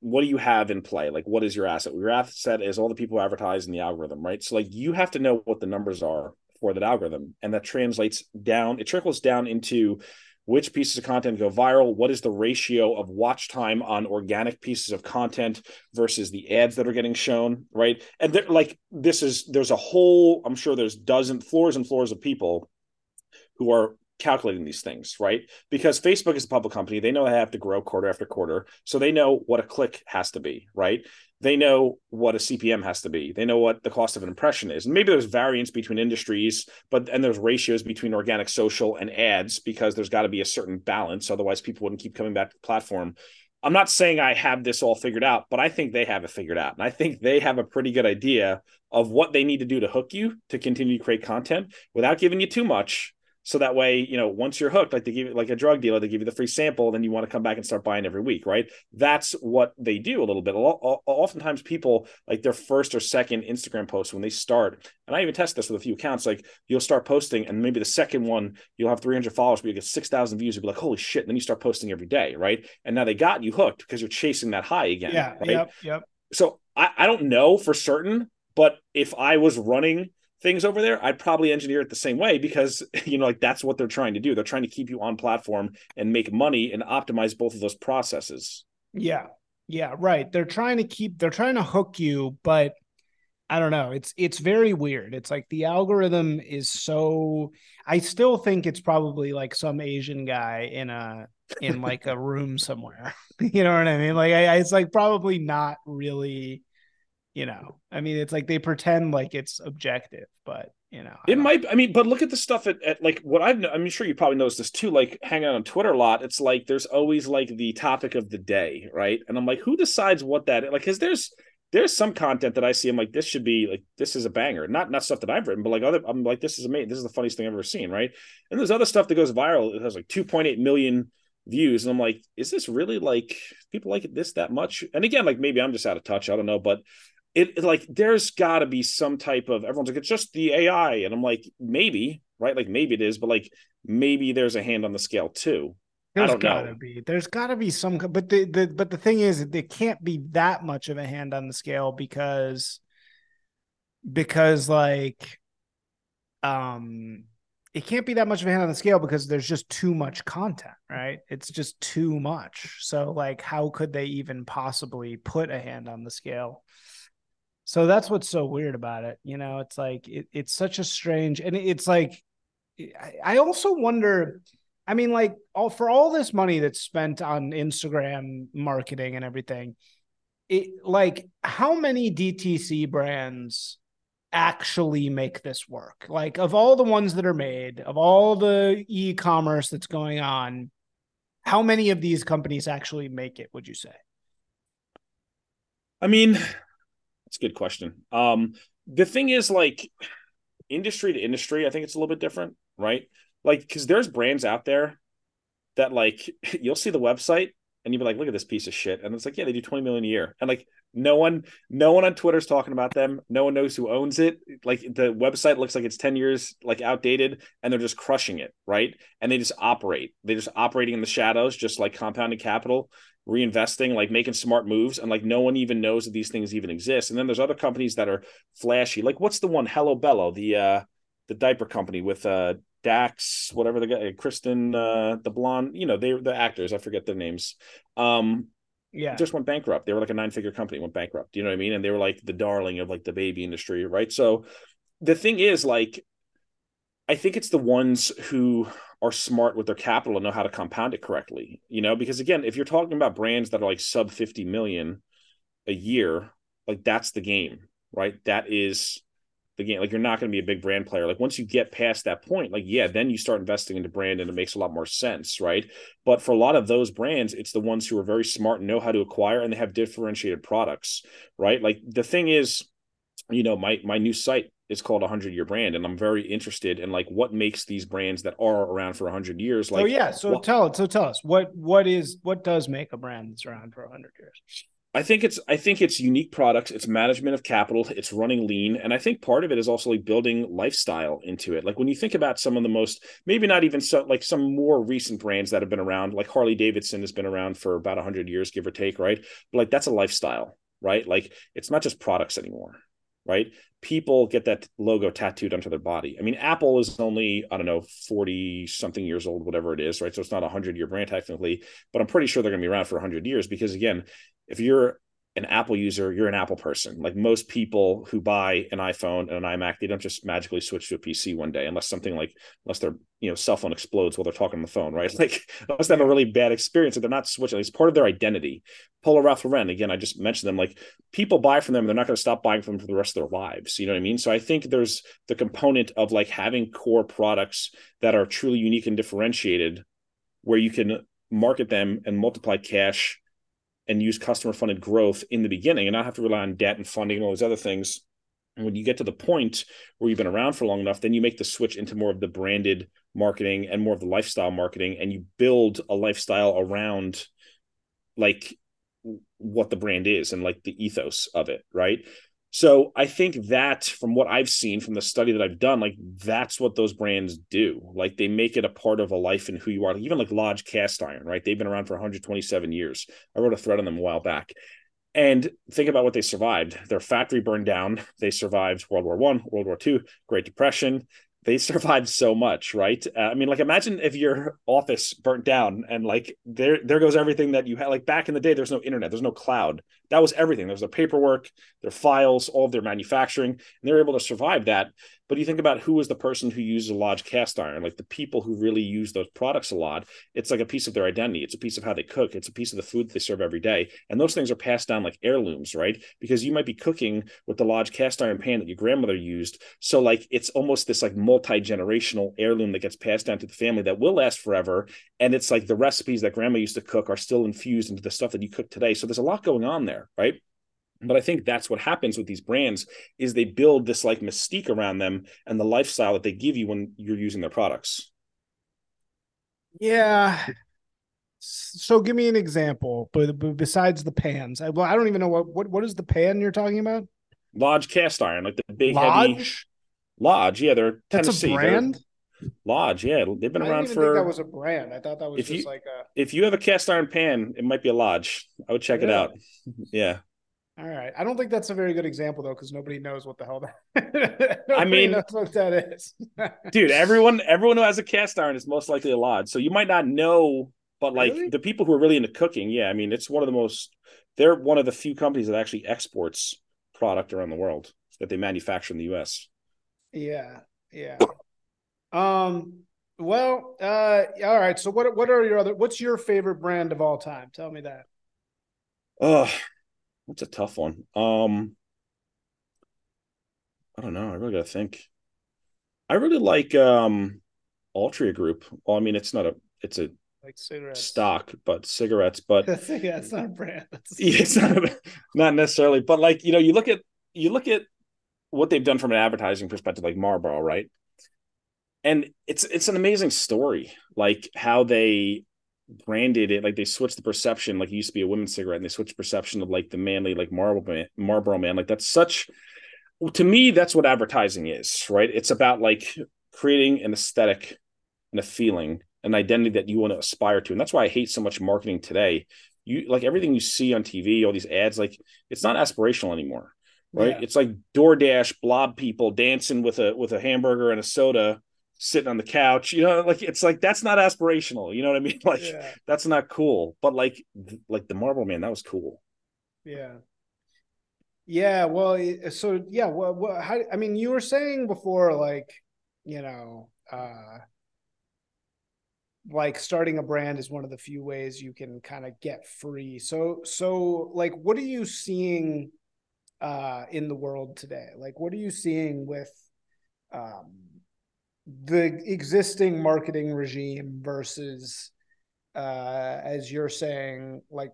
What do you have in play? Like, what is your asset? Your asset is all the people who advertise in the algorithm, right? So like you have to know what the numbers are for that algorithm. And that translates down, it trickles down into which pieces of content go viral. What is the ratio of watch time on organic pieces of content versus the ads that are getting shown, right? And they're like, this is, there's a whole, I'm sure there's dozens, floors and floors of people who are calculating these things, right? Because Facebook is a public company. They know they have to grow quarter after quarter. So they know what a click has to be, right? They know what a C P M has to be. They know what the cost of an impression is. And maybe there's variance between industries, but and there's ratios between organic, social, and ads because there's got to be a certain balance. Otherwise, people wouldn't keep coming back to the platform. I'm not saying I have this all figured out, but I think they have it figured out. And I think they have a pretty good idea of what they need to do to hook you to continue to create content without giving you too much, So that way, you know, once you're hooked, like they give you, like a drug dealer, they give you the free sample, then you want to come back and start buying every week, right? That's what they do a little bit. Oftentimes people, like their first or second Instagram post when they start, and I even test this with a few accounts, like you'll start posting and maybe the second one, you'll have three hundred followers, but you get six thousand views, you'll be like, holy shit. And then you start posting every day, right? And now they got you hooked because you're chasing that high again. Yeah, right? yep, yep. So I, I don't know for certain, but if I was running things over there, I'd probably engineer it the same way because, you know, like that's what they're trying to do. They're trying to keep you on platform and make money and optimize both of those processes. Yeah. Yeah. Right. They're trying to keep, they're trying to hook you, but I don't know. It's, it's very weird. It's like the algorithm is so, I still think it's probably like some Asian guy in a, in like a room somewhere, you know what I mean? Like I, it's like probably not really, you know, I mean, it's like they pretend like it's objective, but, you know. It might, I mean, but look at the stuff at, at like what I've, I'm sure you probably noticed this too, like hanging out on Twitter a lot. It's like there's always like the topic of the day, right? And I'm like, who decides what that is? Like, because there's, there's some content that I see, I'm like, this should be like, this is a banger. Not, not stuff that I've written, but like other, I'm like, this is amazing. This is the funniest thing I've ever seen, right? And there's other stuff that goes viral. It has like two point eight million views. And I'm like, is this really like, people like this that much? And again, like maybe I'm just out of touch. I don't know, but It like there's got to be some type of, everyone's like, it's just the A I. And I'm like, maybe, right? Like maybe it is, but like maybe there's a hand on the scale too. There's I don't gotta know. Be, there's got to be some, but the, the but the thing is, there can't be that much of a hand on the scale because because like um it can't be that much of a hand on the scale because there's just too much content, right? It's just too much. So like, how could they even possibly put a hand on the scale? So that's what's so weird about it. You know, it's like, it, it's such a strange, and it's like, I also wonder, I mean, like all, for all this money that's spent on Instagram marketing and everything, it like how many D T C brands actually make this work? Like of all the ones that are made, of all the e-commerce that's going on, how many of these companies actually make it, would you say? I mean... That's a good question. Um, the thing is, like, industry to industry, I think it's a little bit different, right? Like, because there's brands out there that, like, you'll see the website and you'll be like, look at this piece of shit. And it's like, yeah, they do twenty million a year. And, like, no one no one on Twitter is talking about them. No one knows who owns it. Like, the website looks like it's ten years, like, outdated, and they're just crushing it, right? And they just operate. They're just operating in the shadows, just, like, compounding capital, reinvesting, like making smart moves, and like no one even knows that these things even exist. And then there's other companies that are flashy. Like what's the one? Hello Bello, the uh the diaper company with uh Dax, whatever the guy, Kristen, uh the blonde, you know, they the actors, I forget their names. Um yeah, just went bankrupt. They were like a nine-figure company, went bankrupt. You know what I mean? And they were like the darling of like the baby industry, right? So the thing is, like, I think it's the ones who are smart with their capital and know how to compound it correctly, you know, because again, if you're talking about brands that are like sub fifty million a year, like that's the game, right? That is the game. Like you're not going to be a big brand player. Like once you get past that point, like, yeah, then you start investing into brand and it makes a lot more sense. Right. But for a lot of those brands, it's the ones who are very smart and know how to acquire, and they have differentiated products, right? Like the thing is, you know, my, my new site, it's called a hundred year brand. And I'm very interested in like, what makes these brands that are around for a hundred years. Like, oh yeah. So well, tell it, so tell us what, what is, what does make a brand that's around for a hundred years? I think it's, I think it's unique products. It's management of capital. It's running lean. And I think part of it is also like building lifestyle into it. Like when you think about some of the most, maybe not even so like some more recent brands that have been around, like Harley Davidson has been around for about a hundred years, give or take. Right. But like, that's a lifestyle, right? Like it's not just products anymore. Right. People get that logo tattooed onto their body. I mean, Apple is only, I don't know, forty something years old, whatever it is. Right. So it's not a hundred year brand technically, but I'm pretty sure they're going to be around for a hundred years because again, if you're an Apple user, you're an Apple person. Like most people who buy an iPhone and an iMac, they don't just magically switch to a P C one day, unless something like, unless their, you know, cell phone explodes while they're talking on the phone, right? Like unless they have a really bad experience that they're not switching. It's part of their identity. Polo Ralph Lauren, again, I just mentioned them, like people buy from them. They're not going to stop buying from them for the rest of their lives. You know what I mean? So I think there's the component of like having core products that are truly unique and differentiated where you can market them and multiply cash and use customer funded growth in the beginning and not have to rely on debt and funding and all these other things. And when you get to the point where you've been around for long enough, then you make the switch into more of the branded marketing and more of the lifestyle marketing, and you build a lifestyle around like what the brand is and like the ethos of it, right? So I think that from what I've seen from the study that I've done, like that's what those brands do. Like they make it a part of a life and who you are. Like, even like Lodge Cast Iron, right? They've been around for one hundred twenty-seven years. I wrote a thread on them a while back. And think about what they survived. Their factory burned down. They survived World War One, World War Two, Great Depression. They survived so much, right? Uh, I mean, like imagine if your office burnt down and like there there goes everything that you had. Like back in the day, there's no internet, there's no cloud. That was everything. There was their paperwork, their files, all of their manufacturing, and they were able to survive that. But you think about who was the person who uses a Lodge Cast Iron, like the people who really use those products a lot. It's like a piece of their identity. It's a piece of how they cook. It's a piece of the food that they serve every day. And those things are passed down like heirlooms, right? Because you might be cooking with the Lodge Cast Iron pan that your grandmother used. So like, it's almost this like multi-generational heirloom that gets passed down to the family that will last forever. And it's like the recipes that grandma used to cook are still infused into the stuff that you cook today. So there's a lot going on there, right? But I think that's what happens with these brands is they build this like mystique around them and the lifestyle that they give you when you're using their products. Yeah. So give me an example, but, but besides the pans, I, well, I don't even know what, what, what is the pan you're talking about? Lodge Cast Iron, like the big Lodge? heavy Lodge. Yeah. They're Tennessee. That's a brand? They're, Lodge, yeah, they've been I around didn't even for. Think that was a brand. I thought that was just you, like a. If you have a cast iron pan, it might be a Lodge. I would check yeah. it out. Yeah. All right. I don't think that's a very good example though, because nobody knows what the hell that. I mean, knows what that is. Dude, everyone, everyone who has a cast iron is most likely a Lodge. So you might not know, but like really? The people who are really into cooking, yeah, I mean, it's one of the most. They're one of the few companies that actually exports product around the world that they manufacture in the U S. Yeah. Yeah. Um, well, uh, all right. So what, what are your other, what's your favorite brand of all time? Tell me that. Oh, that's a tough one. Um, I don't know. I really gotta think. I really like, um, Altria Group. Well, I mean, it's not a, it's a like cigarettes stock, but cigarettes, but yeah, it's not a brand. It's not, a, not necessarily, but like, you know, you look at, you look at what they've done from an advertising perspective, like Marlboro, right? And it's it's an amazing story, like how they branded it, like they switched the perception, like it used to be a women's cigarette, and they switched perception of like the manly, like Marlboro man, Marlboro man. Like that's such, to me, that's what advertising is, right? It's about like creating an aesthetic and a feeling, an identity that you want to aspire to. And that's why I hate so much marketing today. You like everything you see on T V, all these ads, like it's not aspirational anymore, right? Yeah. It's like DoorDash blob people dancing with a with a hamburger and a soda, sitting on the couch, you know, like it's like that's not aspirational, you know what I mean? Like yeah. That's not cool. But like like the Marlboro man, that was cool. Yeah. Yeah. Well, so yeah. Well, well how, I mean, you were saying before, like, you know, uh, like starting a brand is one of the few ways you can kind of get free. So so like, what are you seeing uh, in the world today? Like, what are you seeing with um, the existing marketing regime versus, uh, as you're saying, like,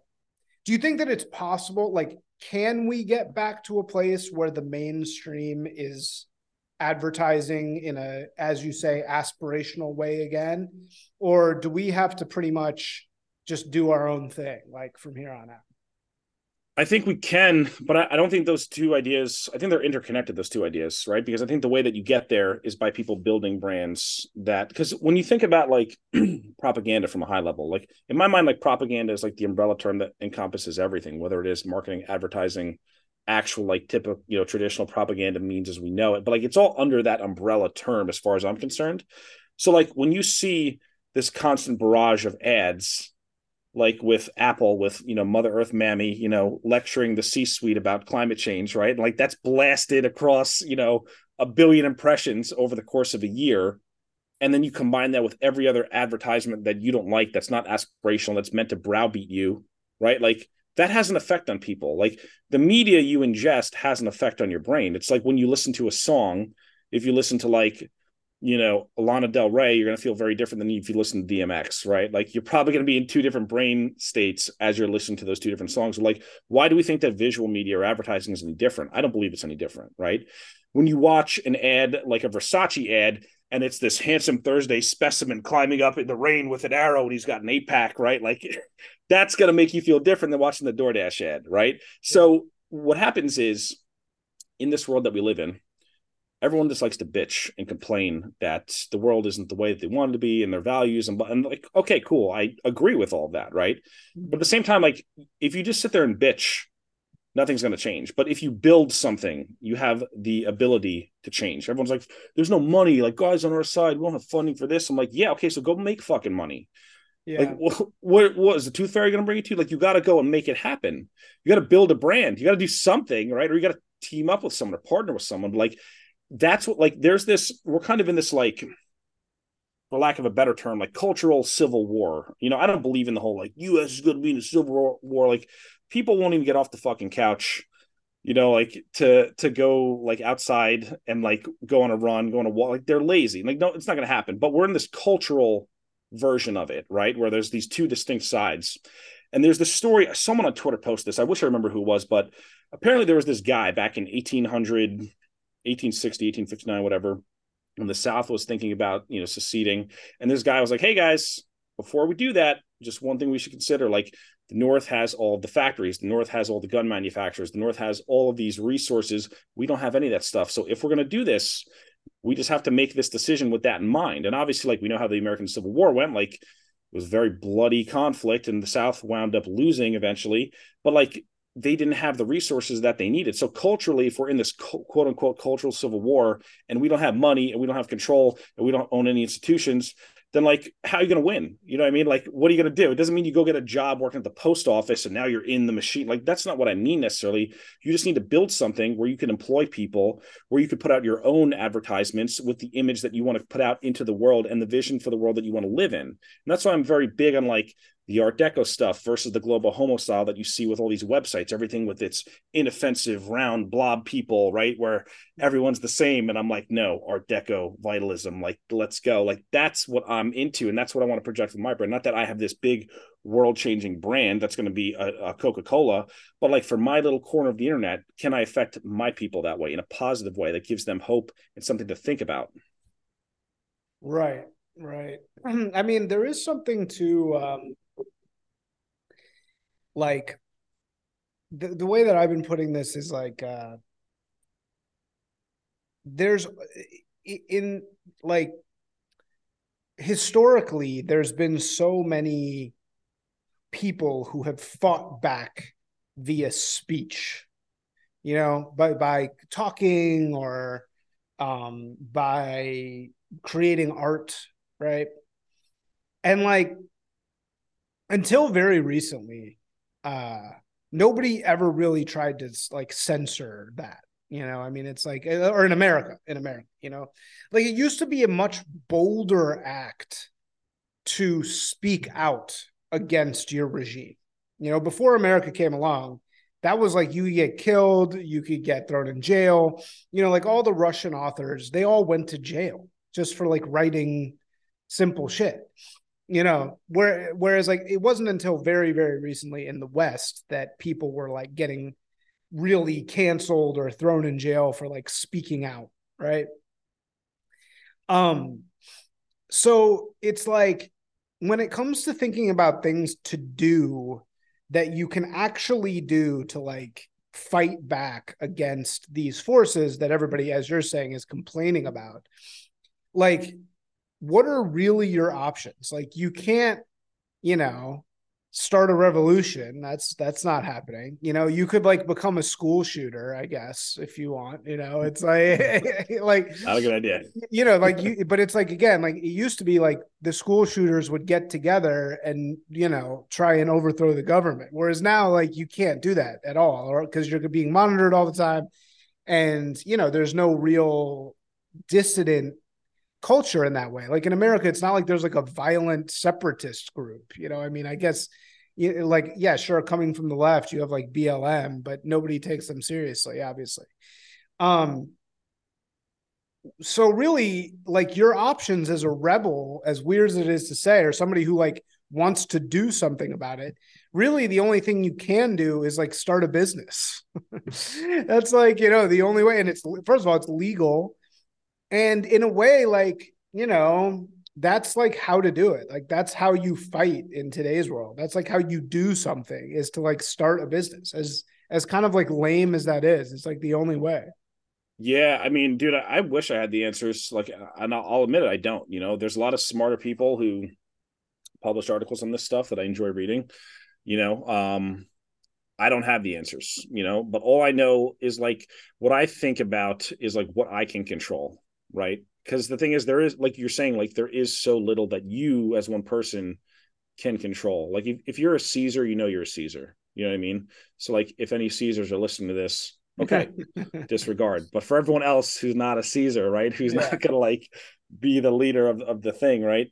do you think that it's possible? Like, can we get back to a place where the mainstream is advertising in a, as you say, aspirational way again? Or do we have to pretty much just do our own thing, like from here on out? I think we can, but I, I don't think those two ideas, I think they're interconnected, those two ideas, right? Because I think the way that you get there is by people building brands that, because when you think about like propaganda from a high level, like in my mind, like propaganda is like the umbrella term that encompasses everything, whether it is marketing, advertising, actual like typical, you know, traditional propaganda means as we know it, but like it's all under that umbrella term as far as I'm concerned. So like when you see this constant barrage of ads, like with Apple, with, you know, Mother Earth Mammy, you know, lecturing the C-suite about climate change, right? Like that's blasted across, you know, a billion impressions over the course of a year. And then you combine that with every other advertisement that you don't like, that's not aspirational, that's meant to browbeat you, right? Like that has an effect on people. Like the media you ingest has an effect on your brain. It's like when you listen to a song, if you listen to like you know, Lana Del Rey, you're going to feel very different than if you listen to D M X, right? Like, you're probably going to be in two different brain states as you're listening to those two different songs. Like, why do we think that visual media or advertising is any different? I don't believe it's any different, right? When you watch an ad, like a Versace ad, and it's this handsome Thursday specimen climbing up in the rain with an arrow, and he's got an eight pack, right? Like, that's going to make you feel different than watching the DoorDash ad, right? So what happens is, in this world that we live in, everyone just likes to bitch and complain that the world isn't the way that they want it to be and their values. And, and like, okay, cool. I agree with all of that, right? But at the same time, like, if you just sit there and bitch, nothing's going to change. But if you build something, you have the ability to change. Everyone's like, there's no money. Like, guys on our side, we don't have funding for this. I'm like, yeah, okay, so go make fucking money. Yeah. Like, what, what, what is the tooth fairy going to bring you to? Like, you got to go and make it happen. You got to build a brand. You got to do something, right? Or you got to team up with someone or partner with someone. Like, that's what, like, there's this, we're kind of in this, like, for lack of a better term, like, cultural civil war. You know, I don't believe in the whole, like, U S is going to be in a civil war. Like, people won't even get off the fucking couch, you know, like, to to go, like, outside and, like, go on a run, go on a walk. Like, they're lazy. Like, no, it's not going to happen. But we're in this cultural version of it, right, where there's these two distinct sides. And there's this story, someone on Twitter posted this. I wish I remember who it was, but apparently there was this guy back in eighteen hundred eighteen sixty, eighteen fifty-nine, whatever, when the South was thinking about, you know, seceding. And this guy was like, hey, guys, before we do that, just one thing we should consider, like, the North has all the factories. The North has all the gun manufacturers. The North has all of these resources. We don't have any of that stuff. So if we're going to do this, we just have to make this decision with that in mind. And obviously, like, we know how the American Civil War went. Like, it was a very bloody conflict, and the South wound up losing eventually. But, like, they didn't have the resources that they needed. So culturally, if we're in this quote unquote cultural civil war and we don't have money and we don't have control and we don't own any institutions, then, like, how are you going to win? You know what I mean? Like, what are you going to do? It doesn't mean you go get a job working at the post office and now you're in the machine. Like, that's not what I mean necessarily. You just need to build something where you can employ people, where you could put out your own advertisements with the image that you want to put out into the world and the vision for the world that you want to live in. And that's why I'm very big on, like, the Art Deco stuff versus the Global Homo style that you see with all these websites, everything with its inoffensive round blob people, right? Where everyone's the same. And I'm like, no, Art Deco, vitalism, like, let's go. Like, that's what I'm into. And that's what I want to project with my brand. Not that I have this big world-changing brand that's going to be a, a Coca-Cola, but, like, for my little corner of the internet, can I affect my people that way in a positive way that gives them hope and something to think about? Right, right. I mean, there is something to, um... like, the, the way that I've been putting this is, like, uh, there's in, like, historically, there's been so many people who have fought back via speech, you know, by, by talking or um, by creating art, right? And, like, until very recently, uh nobody ever really tried to, like, censor that, you know. I mean, it's like, or in America, in America, you know, like, it used to be a much bolder act to speak out against your regime. You know, before America came along, that was like, you get killed, you could get thrown in jail, you know, like, all the Russian authors, they all went to jail just for, like, writing simple shit. You know, where, whereas, like, it wasn't until very, very recently in the West that people were, like, getting really canceled or thrown in jail for, like, speaking out, right? Um, so it's like, when it comes to thinking about things to do that you can actually do to, like, fight back against these forces that everybody, as you're saying, is complaining about, like, what are really your options? Like, you can't, you know, start a revolution. That's, that's not happening. You know, you could, like, become a school shooter, I guess, if you want, you know, it's like, like, not a good idea, you know, like, you, but it's like, again, like, it used to be like the school shooters would get together and, you know, try and overthrow the government. Whereas now, like, you can't do that at all, or because you're being monitored all the time. And, you know, there's no real dissident culture in that way. Like, in America, it's not like there's, like, a violent separatist group, you know. I mean, I guess, you, like, yeah, sure, coming from the left, you have, like, B L M, but nobody takes them seriously, obviously. Um, so really, like, your options as a rebel, as weird as it is to say, or somebody who like wants to do something about it, really the only thing you can do is like start a business. That's like, you know, the only way. And it's, first of all, it's legal. And in a way, like, you know, that's like how to do it. Like, that's how you fight in today's world. That's like how you do something, is to like start a business, as, as kind of like lame as that is. It's like the only way. Yeah. I mean, dude, I, I wish I had the answers. Like, and I'll, I'll admit it, I don't, you know, there's a lot of smarter people who publish articles on this stuff that I enjoy reading, you know, um, I don't have the answers, you know, but all I know is like, what I think about is like what I can control. Right. Because the thing is, there is, like you're saying, like there is so little that you as one person can control. Like if, if you're a Caesar, you know, you're a Caesar, you know what I mean? So like if any Caesars are listening to this, okay, disregard. But for everyone else who's not a Caesar, right, who's yeah. not going to like be the leader of, of the thing, right?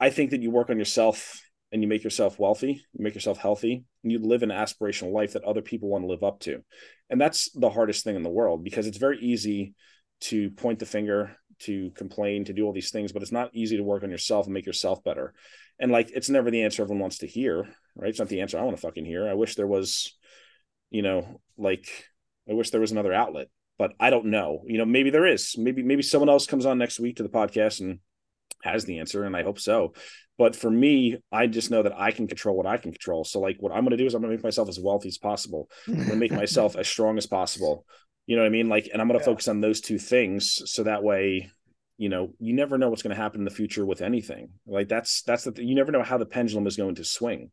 I think that you work on yourself and you make yourself wealthy, you make yourself healthy, and you live an aspirational life that other people want to live up to. And that's the hardest thing in the world, because it's very easy to point the finger, to complain, to do all these things, but it's not easy to work on yourself and make yourself better. And like, it's never the answer everyone wants to hear, right? It's not the answer I want to fucking hear. I wish there was, you know, like, I wish there was another outlet, but I don't know, you know, maybe there is, maybe, maybe someone else comes on next week to the podcast and has the answer. And I hope so. But for me, I just know that I can control what I can control. So like what I'm going to do is I'm going to make myself as wealthy as possible. I'm going to make myself as strong as possible. You know what I mean? Like, and I'm going to yeah. focus on those two things. So that way, you know, you never know what's going to happen in the future with anything. Like that's, that's the thing. You never know how the pendulum is going to swing.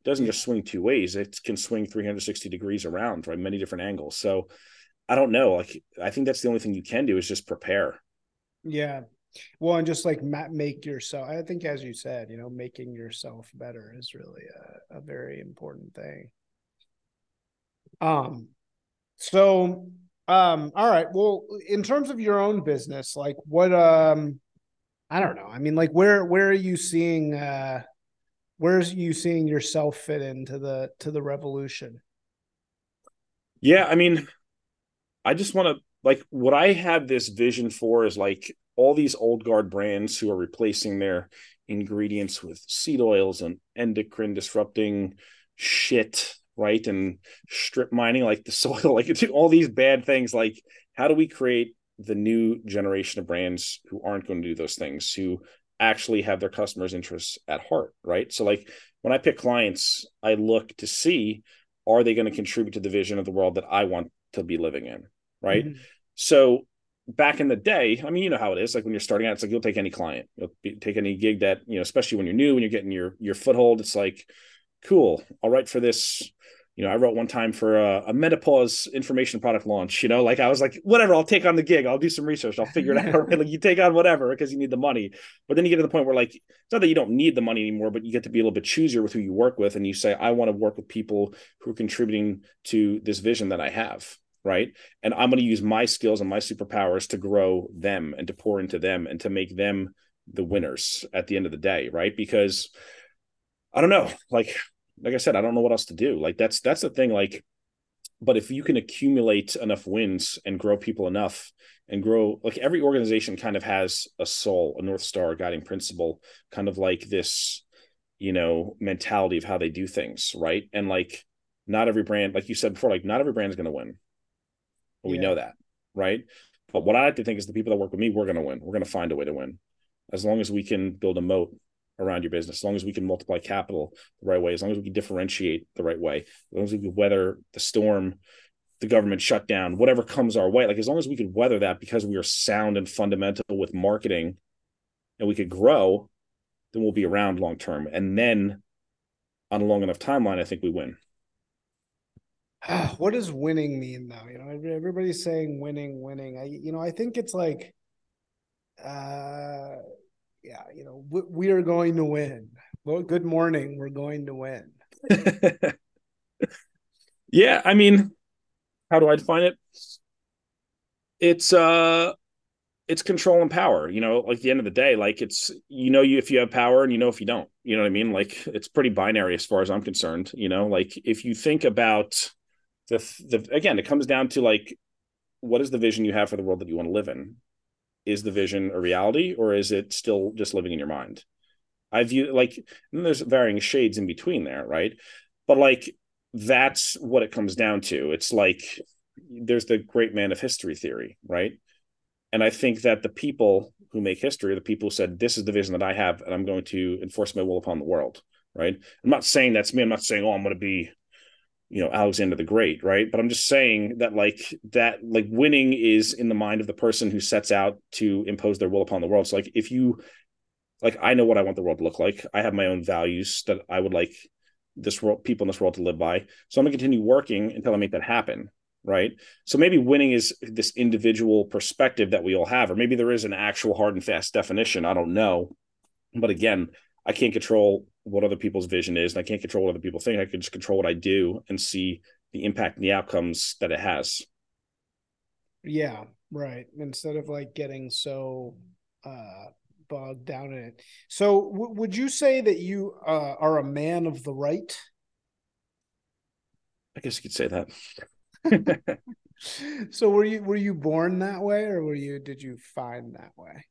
It doesn't just swing two ways. It can swing three hundred sixty degrees around, right? Many different angles. So I don't know. Like, I think that's the only thing you can do is just prepare. Yeah. Well, and just like make yourself, I think, as you said, you know, making yourself better is really a, a very important thing. Um, so Um, all right. Well, in terms of your own business, like what, um, I don't know. I mean, like where, where are you seeing, uh, where's you seeing yourself fit into the, to the revolution? Yeah. I mean, I just want to, like, what I have this vision for is like all these old guard brands who are replacing their ingredients with seed oils and endocrine disrupting shit, right? And strip mining, like the soil, like it's all these bad things. Like, how do we create the new generation of brands who aren't going to do those things, who actually have their customers' interests at heart, right? So like when I pick clients, I look to see, are they going to contribute to the vision of the world that I want to be living in, right? Mm-hmm. So back in the day, I mean, you know how it is. Like when you're starting out, it's like, you'll take any client, you'll be, take any gig that, you know, especially when you're new and you're getting your, your foothold, it's like, cool, I'll write for this. You know, I wrote one time for a, a menopause information product launch, you know, like I was like, whatever, I'll take on the gig. I'll do some research. I'll figure it out. Like you take on whatever because you need the money. But then you get to the point where like, it's not that you don't need the money anymore, but you get to be a little bit choosier with who you work with. And you say, I want to work with people who are contributing to this vision that I have. Right. And I'm going to use my skills and my superpowers to grow them and to pour into them and to make them the winners at the end of the day. Right. Because I don't know, like, like I said, I don't know what else to do. Like that's, that's the thing. Like, but if you can accumulate enough wins and grow people enough and grow, like every organization kind of has a soul, a North Star, a guiding principle, kind of like this, you know, mentality of how they do things. Right. And like, not every brand, like you said before, like not every brand is going to win. But yeah. We know that. Right. But what I like to think is the people that work with me, we're going to win. We're going to find a way to win. As long as we can build a moat around your business, as long as we can multiply capital the right way, as long as we can differentiate the right way, as long as we can weather the storm, the government shutdown, whatever comes our way, like as long as we could weather that because we are sound and fundamental with marketing and we could grow, then we'll be around long term. And then on a long enough timeline, I think we win. What does winning mean though? You know, everybody's saying winning, winning. I, you know, I think it's like, uh, yeah, you know, we, we are going to win. Well, good morning. We're going to win. Yeah, I mean, how do I define it? It's uh, it's control and power. You know, like at the end of the day, like it's, you know, you if you have power and you know if you don't. You know what I mean? Like it's pretty binary as far as I'm concerned. You know, like if you think about the the again, it comes down to like, what is the vision you have for the world that you want to live in? is the vision a reality, or is it still just living in your mind? I view like, and there's varying shades in between there, right? But like, that's what it comes down to. It's like, there's the great man of history theory, right? And I think that the people who make history are the people who said, this is the vision that I have, and I'm going to enforce my will upon the world, right? I'm not saying that's me. I'm not saying, oh, I'm going to be, you know, Alexander the Great, right? But I'm just saying that like that, like winning is in the mind of the person who sets out to impose their will upon the world. So like, if you, like, I know what I want the world to look like. I have my own values that I would like this world, people in this world to live by. So I'm gonna continue working until I make that happen, right? So maybe winning is this individual perspective that we all have, or maybe there is an actual hard and fast definition. I don't know. But again, I can't control what other people's vision is, and I can't control what other people think. I can just control what I do and see the impact and the outcomes that it has. Yeah, right. Instead of like getting so uh, bogged down in it. So w- would you say that you uh, are a man of the right? I guess you could say that. So were you, were you born that way, or were you, did you find that way?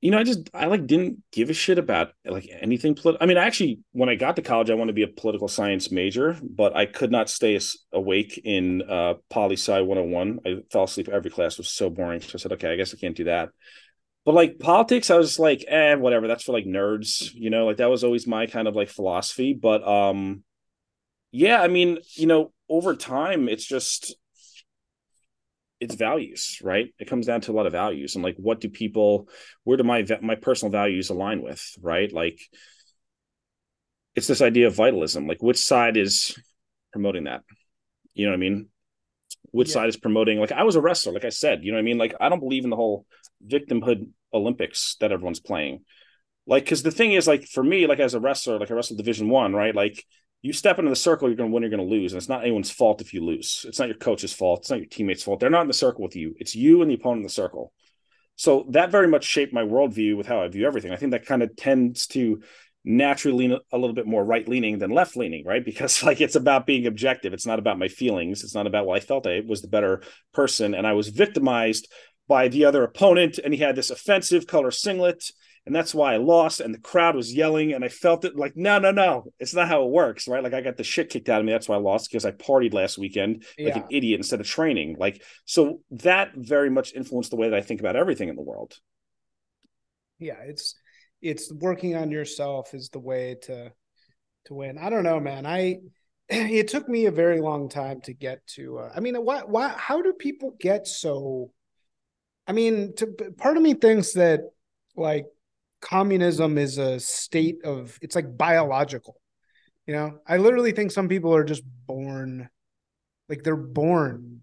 You know, I just, I like didn't give a shit about like anything political. I mean, I actually, when I got to college, I wanted to be a political science major, but I could not stay awake in uh, poli-sci one oh one. I fell asleep every class. It was so boring. So I said, okay, I guess I can't do that. But like politics, I was just like, eh, whatever. That's for like nerds, you know, like that was always my kind of like philosophy. But um, yeah, I mean, you know, over time, it's just, it's values, right? It comes down to a lot of values, and like, what do people, where do my, my personal values align with, right? Like it's this idea of vitalism, like which side is promoting that, you know what I mean? Which yeah. side is promoting, like I was a wrestler, like I said, you know what I mean? Like, I don't believe in the whole victimhood Olympics that everyone's playing. Like, cause the thing is like, for me, like as a wrestler, like I wrestled division one, right? Like, you step into the circle, you're going to win, you're going to lose. And it's not anyone's fault if you lose. It's not your coach's fault. It's not your teammates' fault. They're not in the circle with you. It's you and the opponent in the circle. So that very much shaped my worldview with how I view everything. I think that kind of tends to naturally lean a little bit more right-leaning than left-leaning, right? Because like it's about being objective. It's not about my feelings. It's not about, well, I felt I was the better person and I was victimized by the other opponent and he had this offensive color singlet. And that's why I lost. And the crowd was yelling and I felt it like, no, no, no, it's not how it works. Right. Like I got the shit kicked out of me. That's why I lost, because I partied last weekend like yeah. an idiot instead of training. Like, so that very much influenced the way that I think about everything in the world. Yeah. It's, it's working on yourself is the way to, to win. I don't know, man. I, it took me a very long time to get to, uh, I mean, why, why, how do people get so, I mean, to, part of me thinks that like, communism is a state of, it's like biological, you know, I literally think some people are just born, like they're born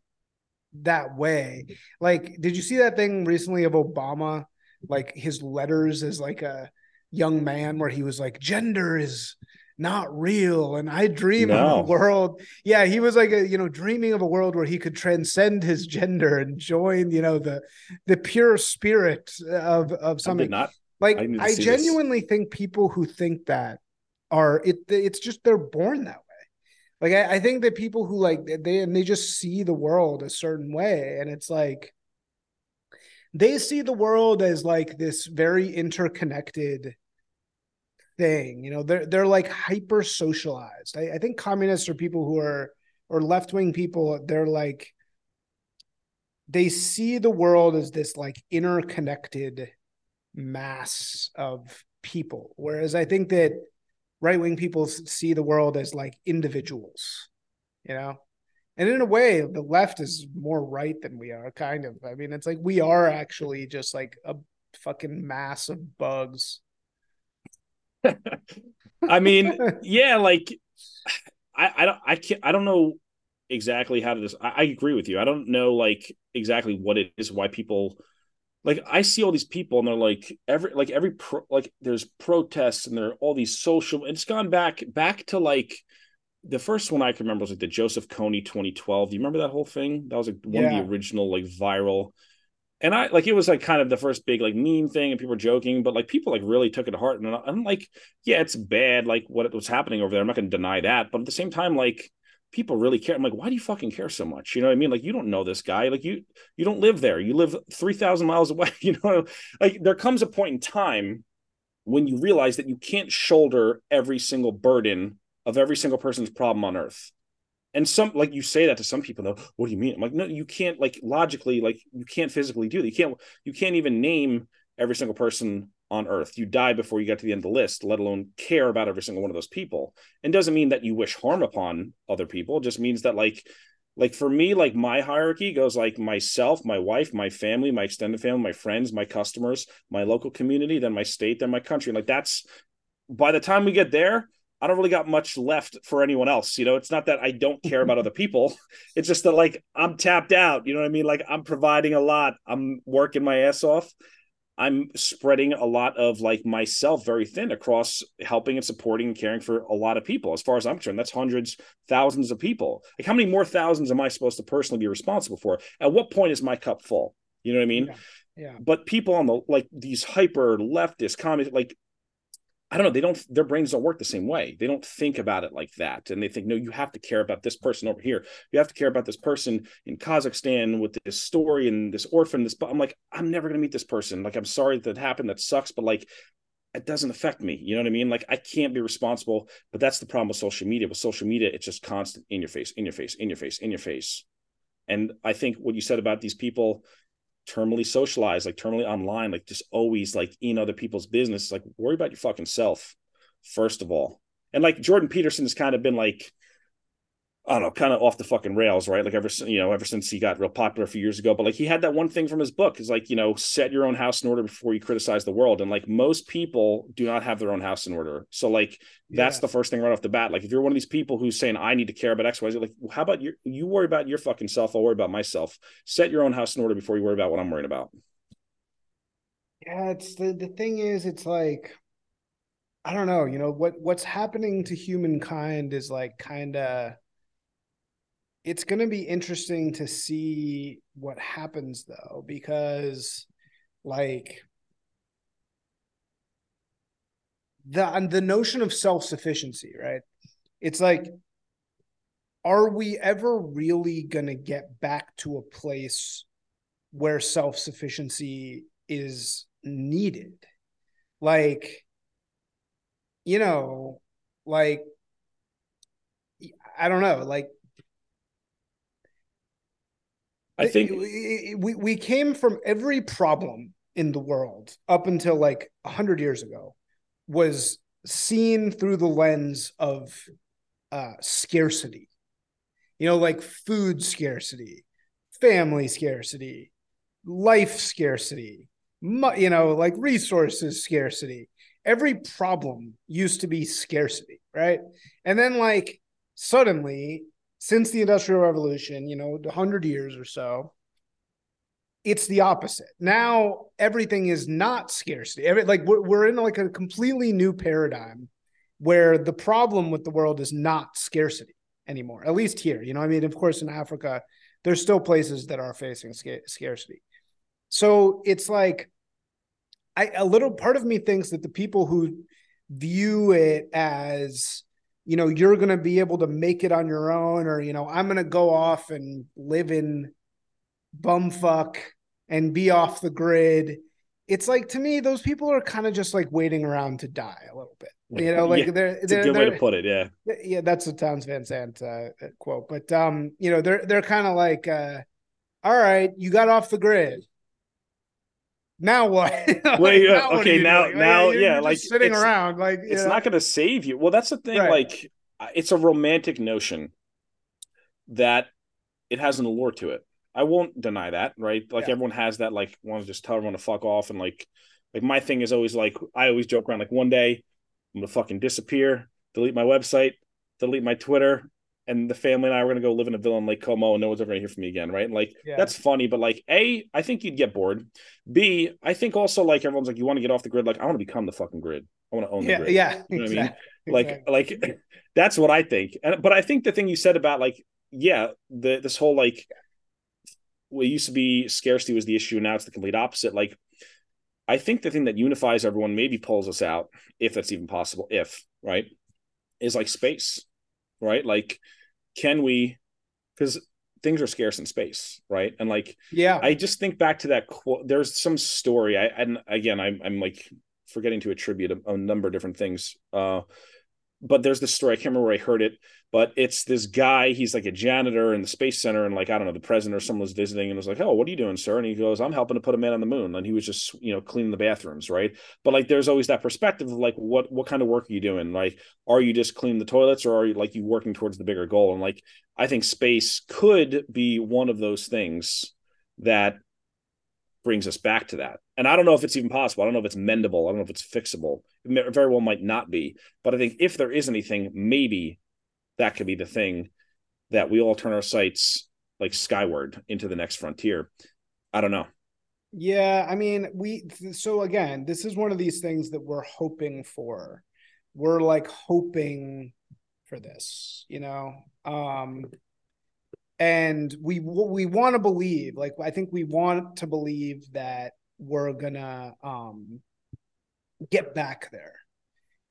that way. Like, did you see that thing recently of Obama, like his letters as like a young man where he was like, gender is not real. And I dream no. of a world. Yeah. He was like, a, you know, dreaming of a world where he could transcend his gender and join, you know, the, the pure spirit of, of something. Like, I, I genuinely this. think people who think that are, it. it's just they're born that way. Like, I, I think that people who, like, they and they just see the world a certain way. And it's like, they see the world as, like, this very interconnected thing. You know, they're, they're like, hyper-socialized. I, I think communists are people who are, or left-wing people, they're, like, they see the world as this, like, interconnected mass of people, whereas I think that right-wing people see the world as like individuals, you know, and in a way the left is more right than we are, kind of. I mean, it's like we are actually just like a fucking mass of bugs. I mean, yeah, like I I don't I can't I don't know exactly how to this I, I agree with you. I don't know like exactly what it is, why people. Like I see all these people and they're like every, like every pro, like there's protests and there are all these social, it's gone back, back to like the first one I can remember was like the Joseph Kony twenty twelve. Do you remember that whole thing? That was like one yeah. of the original like viral. And I like, it was like kind of the first big like meme thing and people were joking, but like people like really took it to heart. And I'm like, yeah, it's bad. Like what was happening over there. I'm not going to deny that. But at the same time, like, people really care. I'm like, why do you fucking care so much? You know what I mean? Like, you don't know this guy. Like, you you don't live there. You live three thousand miles away. You know, like, there comes a point in time when you realize that you can't shoulder every single burden of every single person's problem on earth. And some, like, you say that to some people, though, what do you mean? I'm like, no, you can't, like, logically, like, you can't physically do that. You can't, you can't even name every single person on earth. You die before you get to the end of the list, let alone care about every single one of those people. And doesn't mean that you wish harm upon other people. It just means that, like, like for me, like, my hierarchy goes like myself, my wife, my family, my extended family, my friends, my customers, my local community, then my state, then my country. Like, that's, by the time we get there, I don't really got much left for anyone else. You know, it's not that I don't care about other people. It's just that, like, I'm tapped out. You know what I mean? Like, I'm providing a lot. I'm working my ass off. I'm spreading a lot of, like, myself very thin across helping and supporting and caring for a lot of people. As far as I'm concerned, that's hundreds, thousands of people. Like, how many more thousands am I supposed to personally be responsible for? At what point is my cup full? You know what I mean? Yeah. Yeah. But people on the, like, these hyper leftist communists, like, I don't know. They don't, their brains don't work the same way. They don't think about it like that. And they think, no, you have to care about this person over here. You have to care about this person in Kazakhstan with this story and this orphan, this, but I'm like, I'm never going to meet this person. Like, I'm sorry that happened. That sucks. But, like, it doesn't affect me. You know what I mean? Like, I can't be responsible, but that's the problem with social media. With social media, it's just constant in your face, in your face, in your face, in your face. And I think what you said about these people terminally socialized, like terminally online, like just always like in other people's business, like worry about your fucking self first of all. And like Jordan Peterson has kind of been like, I don't know, kind of off the fucking rails, right? Like ever since, you know, ever since he got real popular a few years ago, but like he had that one thing from his book is like, you know, set your own house in order before you criticize the world. And like most people do not have their own house in order. So like, that's yeah. the first thing right off the bat. Like if you're one of these people who's saying, I need to care about X, Y, Z, like, how about you, you worry about your fucking self. I'll worry about myself. Set your own house in order before you worry about what I'm worrying about. Yeah. It's the, the thing is, it's like, I don't know, you know, what, what's happening to humankind is like kind of, it's going to be interesting to see what happens though, because like the, the notion of self-sufficiency, right? It's like, are we ever really going to get back to a place where self-sufficiency is needed? Like, you know, like, I don't know, like, I think we, we came from every problem in the world up until like a hundred years ago was seen through the lens of uh, scarcity, you know, like food scarcity, family scarcity, life scarcity, you know, like resources scarcity. Every problem used to be scarcity, right? And then like suddenly, since the Industrial Revolution, you know, one hundred years or so, it's the opposite. Now everything is not scarcity. Every, like we're, we're in like a completely new paradigm where the problem with the world is not scarcity anymore, at least here. You know, I mean, of course, in Africa, there's still places that are facing sca- scarcity. So it's like I, a little part of me thinks that the people who view it as, you know, you're going to be able to make it on your own, or, you know, I'm going to go off and live in bumfuck and be off the grid. It's like, to me, those people are kind of just like waiting around to die a little bit, you know, like yeah, they're, it's they're, a good they're, way to put it. Yeah. Yeah. That's the Townes Van Sant uh, quote, but um, you know, they're, they're kind of like, uh, all right, you got off the grid. Now what? like, Wait, now okay, what you now, doing? now, like, yeah, you're like sitting around, like it's know? not going to save you. Well, that's the thing. Right. Like, it's a romantic notion that it has an allure to it. I won't deny that, right? Like yeah. everyone has that, like, want to just tell everyone to fuck off, and like, like my thing is always like, I always joke around, like, one day I'm gonna fucking disappear, delete my website, delete my Twitter. And the family and I were going to go live in a villa in Lake Como and no one's ever going to hear from me again, right? And like, yeah. that's funny, but like, A, I think you'd get bored. B, I think also like everyone's like, you want to get off the grid? Like, I want to become the fucking grid. I want to own yeah, the grid. Yeah, you know what exactly, I mean? Exactly. Like, like that's what I think. And, but I think the thing you said about like, yeah, the, this whole like, what used to be scarcity was the issue. Now it's the complete opposite. Like, I think the thing that unifies everyone, maybe pulls us out, if that's even possible, if, right, is like space. Right? Like can we, because things are scarce in space, right? And like, yeah, I just think back to that quote. There's some story. I, and again, I'm, I'm like forgetting to attribute a, a number of different things. Uh, but there's this story. I can't remember where I heard it, but it's this guy, he's like a janitor in the space center. And like, I don't know, the president or someone was visiting and was like, "Oh, what are you doing, sir?" And he goes, "I'm helping to put a man on the moon." And he was just, you know, cleaning the bathrooms. Right. But like, there's always that perspective of like, what, what kind of work are you doing? Like, are you just cleaning the toilets, or are you like, you working towards the bigger goal? And like, I think space could be one of those things that brings us back to that. And I don't know if it's even possible. I don't know if it's mendable. I don't know if it's fixable. It very well might not be. But I think if there is anything, maybe that could be the thing that we all turn our sights like skyward into the next frontier. I don't know. Yeah, I mean, we so again, this is one of these things that we're hoping for. We're like hoping for this, you know? Um And we we want to believe, like, I think we want to believe that we're gonna um, get back there,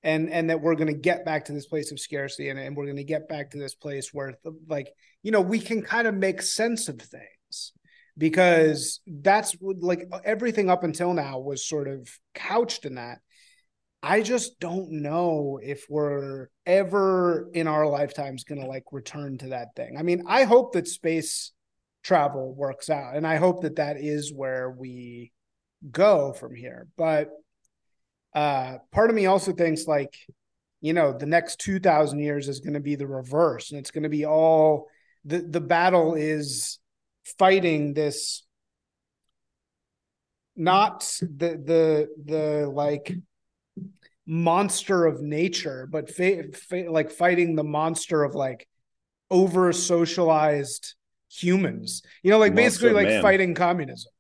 and and that we're gonna get back to this place of scarcity, and, and we're gonna get back to this place where, like, you know, we can kind of make sense of things, because that's like everything up until now was sort of couched in that. I just don't know if we're ever in our lifetimes going to like return to that thing. I mean, I hope that space travel works out, and I hope that that is where we go from here. But uh, part of me also thinks like, you know, the next two thousand years is going to be the reverse, and it's going to be all the, the battle is fighting this, not the, the, the like, monster of nature, but fa- fa- like fighting the monster of like over socialized humans, you know, like monster, basically like man. Fighting communism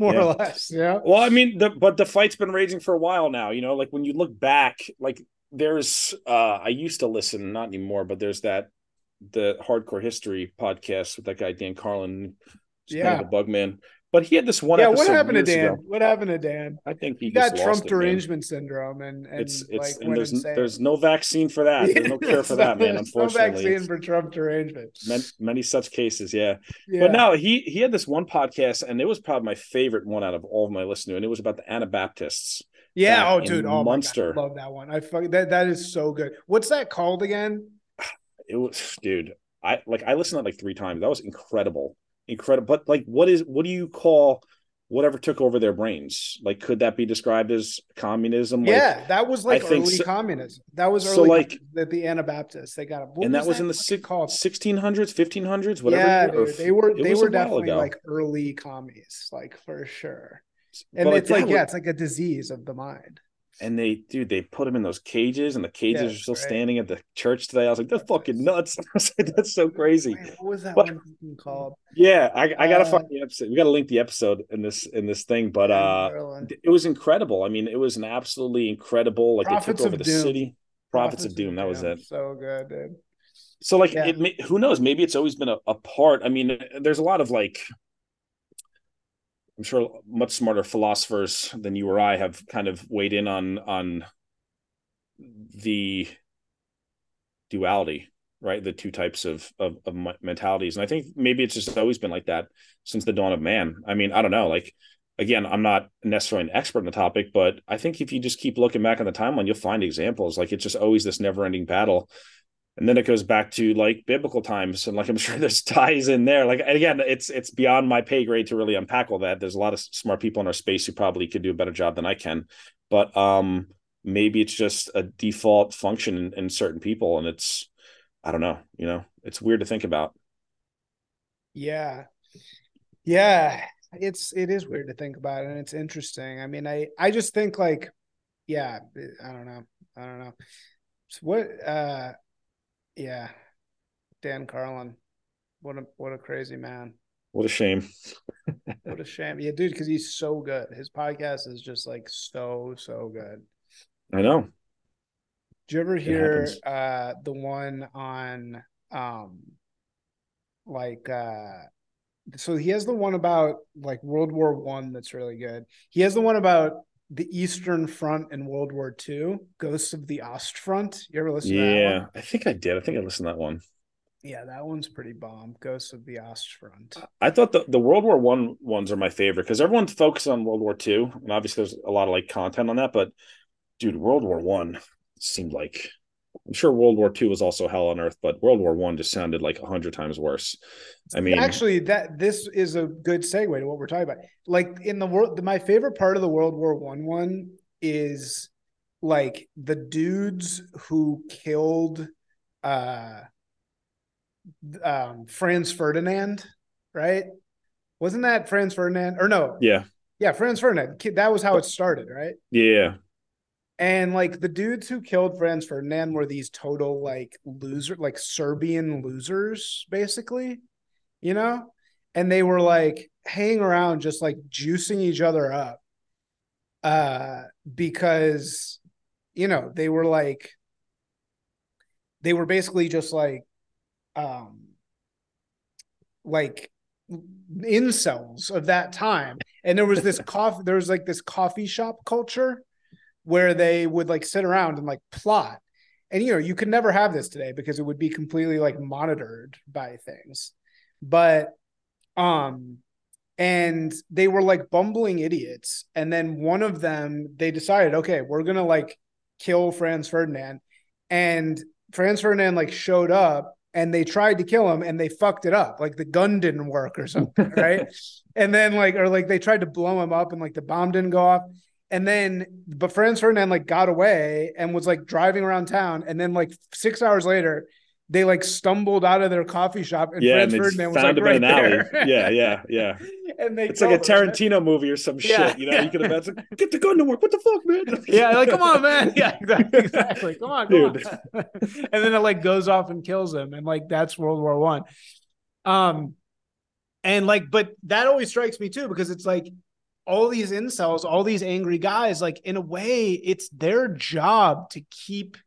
more yeah. or less. Yeah. Well, I mean, the, but the fight's been raging for a while now, you know, like when you look back, like there's, uh, I used to listen, not anymore, but there's that, the Hardcore History podcast with that guy, Dan Carlin, yeah. Kind of a bug man. But he had this one. Yeah, episode what happened to Dan? Ago. What happened to Dan? I think he, he got just Trump lost derangement it, syndrome, and, and it's, it's like and there's insane. There's no vaccine for that. There's no cure for that, man. Unfortunately, no vaccine for Trump derangement. Many, many such cases, yeah. yeah. But no, he he had this one podcast, and it was probably my favorite one out of all of my listening. And it was about the Anabaptists. Yeah. Uh, oh, dude. Oh, Munster. My God, I love that one. I fuck, that that is so good. What's that called again? It was, dude. I like I listened to that like three times. That was incredible. Incredible. But like, what is, what do you call whatever took over their brains? Like, could that be described as communism? Like, yeah, that was like I early so, communism. That was early so like that the Anabaptists, they got a book. And that was that in the six, sixteen hundreds, fifteen hundreds, whatever. Yeah, dude, they were, they were definitely ago. Like early commies, like for sure. And but it's like, yeah, would, it's like a disease of the mind. And they, dude, they put them in those cages, and the cages yeah, are still right. standing at the church today. I was like, "That's fucking nuts!" I was like, "That's so crazy." Man, what was that but, one called? Yeah, I, I uh, gotta find the episode. We gotta link the episode in this in this thing. But uh, it was incredible. I mean, it was an absolutely incredible. Like Prophets they took over the Doom. City. Prophets, Prophets of Doom. Doom. That was it. So good, dude. So like, yeah. it. Who knows? Maybe it's always been a, a part. I mean, there's a lot of like. I'm sure much smarter philosophers than you or I have kind of weighed in on on the duality, right? The two types of, of of mentalities. And I think maybe it's just always been like that since the dawn of man. I mean, I don't know. Like, again, I'm not necessarily an expert on the topic, but I think if you just keep looking back on the timeline, you'll find examples. Like, it's just always this never-ending battle. And then it goes back to like biblical times, and like I'm sure there's ties in there. Like, and again, it's it's beyond my pay grade to really unpack all that. There's a lot of smart people in our space who probably could do a better job than I can, but um, maybe it's just a default function in, in certain people, and it's I don't know, you know, it's weird to think about. Yeah, yeah, it's it is weird to think about, and it's interesting. I mean, I I just think like, yeah, I don't know, I don't know so what. uh Yeah, Dan Carlin, what a what a crazy man. What a shame. What a shame. Yeah, dude, because he's so good. His podcast is just like so so good. I know. Did you ever hear uh, the one on um, like uh, so he has the one about like World War One that's really good. He has the one about the Eastern Front and World War Two, Ghosts of the Ostfront. You ever listen yeah, to that one? Yeah, I think I did. I think I listened to that one. Yeah, that one's pretty bomb. Ghosts of the Ostfront. I thought the, the World War One ones are my favorite because everyone's focused on World War Two, and obviously there's a lot of like content on that. But dude, World War One seemed like, I'm sure World War Two was also hell on earth, but World War One just sounded like a hundred times worse. I mean, actually, that this is a good segue to what we're talking about. Like in the world, my favorite part of the World War One one is like the dudes who killed. Uh, um Franz Ferdinand, right? Wasn't that Franz Ferdinand? Or no. Yeah. Yeah, Franz Ferdinand. That was how it started, right? Yeah. And like the dudes who killed Franz Ferdinand were these total like loser, like Serbian losers, basically, you know? And they were like hanging around just like juicing each other up. Uh because you know, they were like they were basically just like um like incels of that time, and there was this coffee there was like this coffee shop culture where they would like sit around and like plot, and you know you could never have this today because it would be completely like monitored by things, but um and they were like bumbling idiots, and then one of them, they decided, okay, we're gonna like kill Franz Ferdinand, and Franz Ferdinand like showed up. And they tried to kill him and they fucked it up. Like the gun didn't work or something, right? And then like, or like they tried to blow him up and like the bomb didn't go off. And then, but Franz Ferdinand like got away and was like driving around town. And then like six hours later, they like stumbled out of their coffee shop and yeah, Franz and Ferdinand was like right there. Alley. Yeah, yeah, yeah. And they it's like a Tarantino him. movie or some yeah, shit. You know, yeah. you could imagine, get the gun to work. What the fuck, man? Yeah, like, come on, man. Yeah, exactly. exactly. Come on, come Dude. on. And then it like goes off and kills him. And like, that's World War One. Um, and like, but that always strikes me too, because it's like all these incels, all these angry guys, like in a way it's their job to keep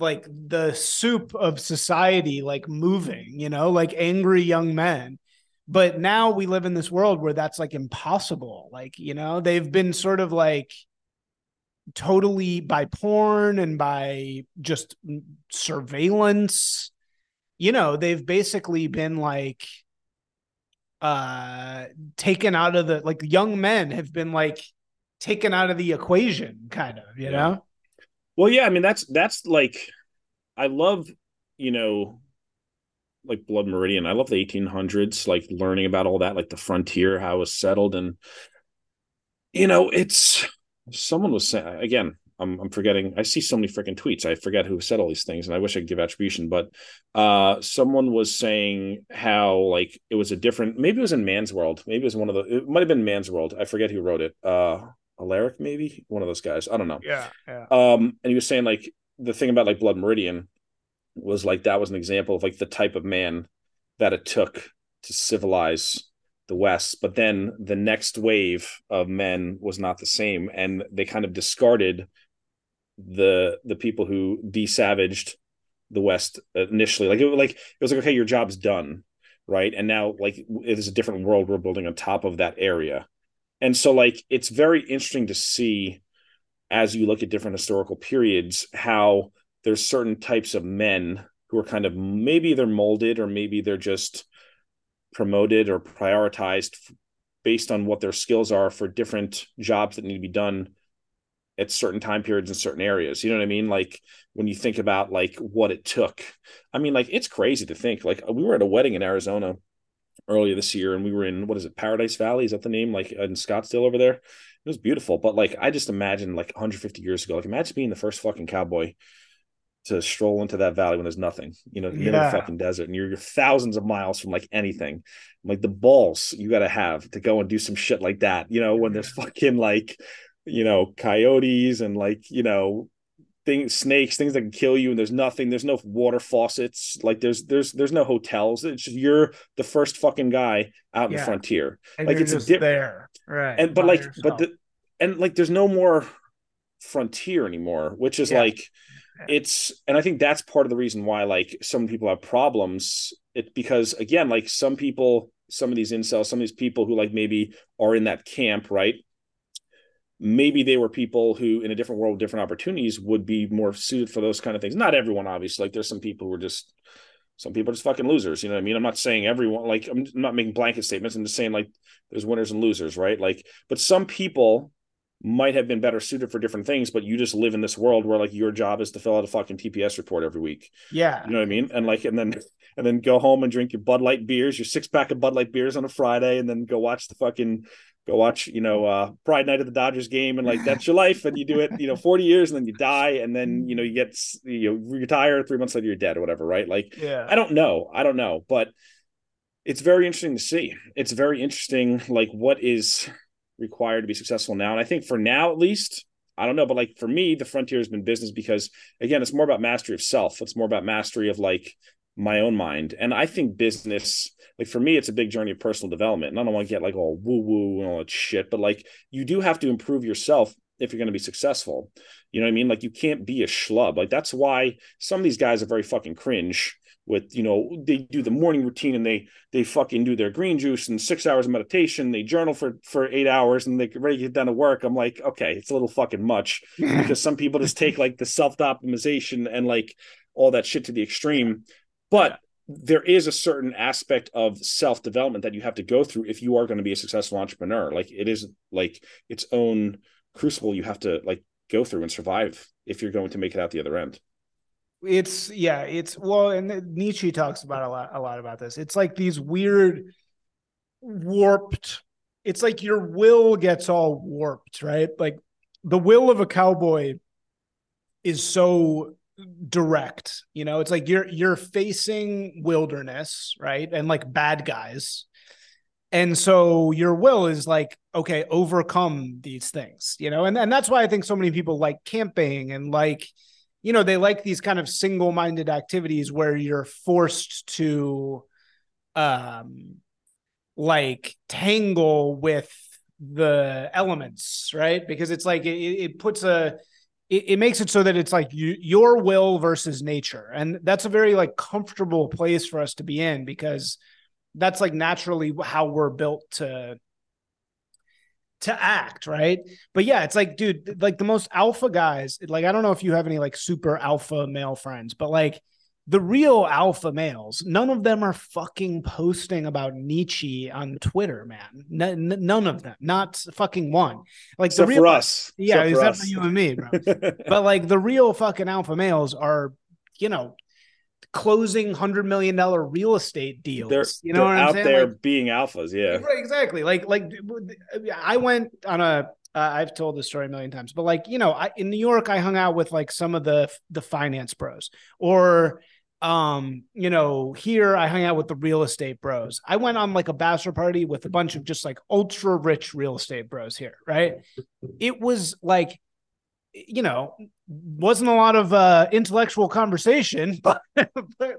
like the soup of society, like moving, you know, like angry young men. But now we live in this world where that's like impossible. Like, you know, they've been sort of like totally by porn and by just surveillance, you know, they've basically been like uh, taken out of the, like young men have been like taken out of the equation kind of, you yeah. know? Well, yeah, I mean, that's, that's like, I love, you know, like Blood Meridian. I love the eighteen hundreds, like learning about all that, like the frontier, how it was settled. And, you know, it's, someone was saying, again, I'm, I'm forgetting, I see so many freaking tweets. I forget who said all these things and I wish I could give attribution, but uh, someone was saying how like it was a different, maybe it was in Man's World. Maybe it was one of the, it might've been Man's World. I forget who wrote it. Uh, Alaric, maybe one of those guys. I don't know. Yeah, yeah. Um, and he was saying like the thing about like Blood Meridian was like that was an example of like the type of man that it took to civilize the West. But then the next wave of men was not the same, and they kind of discarded the the people who desavaged the West initially. Like it was like it was like okay, your job's done, right? And now like it is a different world we're building on top of that area. And so, like, it's very interesting to see as you look at different historical periods how there's certain types of men who are kind of maybe they're molded or maybe they're just promoted or prioritized based on what their skills are for different jobs that need to be done at certain time periods in certain areas. You know what I mean? Like, when you think about, like, what it took. I mean, like, it's crazy to think. Like, we were at a wedding in Arizona earlier this year, and we were in, what is it, Paradise Valley? Is that the name? Like in Scottsdale over there? It was beautiful. But like, I just imagine like one hundred fifty years ago, like imagine being the first fucking cowboy to stroll into that valley when there's nothing, you know, in the middle of the fucking desert, and you're, you're thousands of miles from like anything. Like the balls you got to have to go and do some shit like that, you know, when there's fucking like, you know, coyotes and like, you know, things, snakes, things that can kill you, and there's nothing, there's no water faucets, like there's there's there's no hotels. It's just, you're the first fucking guy out in yeah. the frontier, and like it's just a dip- there, right? And but like, yourself. but the, and like there's no more frontier anymore, which is yeah. like yeah. it's, and I think that's part of the reason why like some people have problems. It because again, like some people, some of these incels, some of these people who like maybe are in that camp, right? Maybe they were people who in a different world, different opportunities would be more suited for those kind of things. Not everyone, obviously, like there's some people who are just Some people are just fucking losers. You know what I mean? I'm not saying everyone, like, I'm not making blanket statements. I'm just saying, like, there's winners and losers, right? Like, but some people might have been better suited for different things, but you just live in this world where, like, your job is to fill out a fucking T P S report every week. Yeah. You know what I mean? And like, and then, and then go home and drink your Bud Light beers, your six pack of Bud Light beers on a Friday, and then go watch the fucking, go watch, you know, uh, Pride Night at the Dodgers game. And like, that's your life. And you do it, you know, forty years, and then you die. And then, you know, you get, you retire three months later, you're dead or whatever. Right. Like, yeah. I don't know. I don't know, but it's very interesting to see. It's very interesting. Like, what is required to be successful now? And I think for now, at least, I don't know, but like for me, the frontier has been business, because again, it's more about mastery of self. It's more about mastery of like my own mind. And I think business, like for me, it's a big journey of personal development. And I don't want to get like all woo woo and all that shit, but like you do have to improve yourself if you're going to be successful. You know what I mean? Like you can't be a schlub. Like that's why some of these guys are very fucking cringe with, you know, they do the morning routine and they, they fucking do their green juice and six hours of meditation. They journal for, for eight hours and they get ready to get down to work. I'm like, okay, it's a little fucking much, because some people just take like the self-optimization and like all that shit to the extreme. But there is a certain aspect of self-development that you have to go through if you are going to be a successful entrepreneur. Like it is like its own crucible you have to like go through and survive if you're going to make it out the other end. It's yeah, it's well, and Nietzsche talks about a lot, a lot about this. It's like these weird warped, it's like your will gets all warped, right? Like the will of a cowboy is so direct, you know, it's like you're, you're facing wilderness, right? And like bad guys. And so your will is like, okay, overcome these things, you know? And, and that's why I think so many people like camping and like, you know, they like these kind of single-minded activities where you're forced to um, like tangle with the elements, right? Because it's like, it, it puts a, it, it makes it so that it's like you, your will versus nature. And that's a very like comfortable place for us to be in, because that's like naturally how we're built to to act, right? But yeah, it's like, dude, like the most alpha guys, like, I don't know if you have any like super alpha male friends, but like the real alpha males, none of them are fucking posting about Nietzsche on Twitter, man. N- n- none of them, not fucking one. Like except the real, for us. Yeah, except, except for, us. for you and me, bro. But like the real fucking alpha males are, you know, closing one hundred million dollars real estate deals. They're, you know they're what I'm out saying? There like, being alphas, yeah. Right, exactly. Like, like I went on a, uh, I've told this story a million times, but like, you know, I, in New York, I hung out with like some of the the finance bros, or, um, you know, here I hung out with the real estate bros. I went on like a bachelor party with a bunch of just like ultra rich real estate bros here, right? It was like, you know, wasn't a lot of uh, intellectual conversation, but, but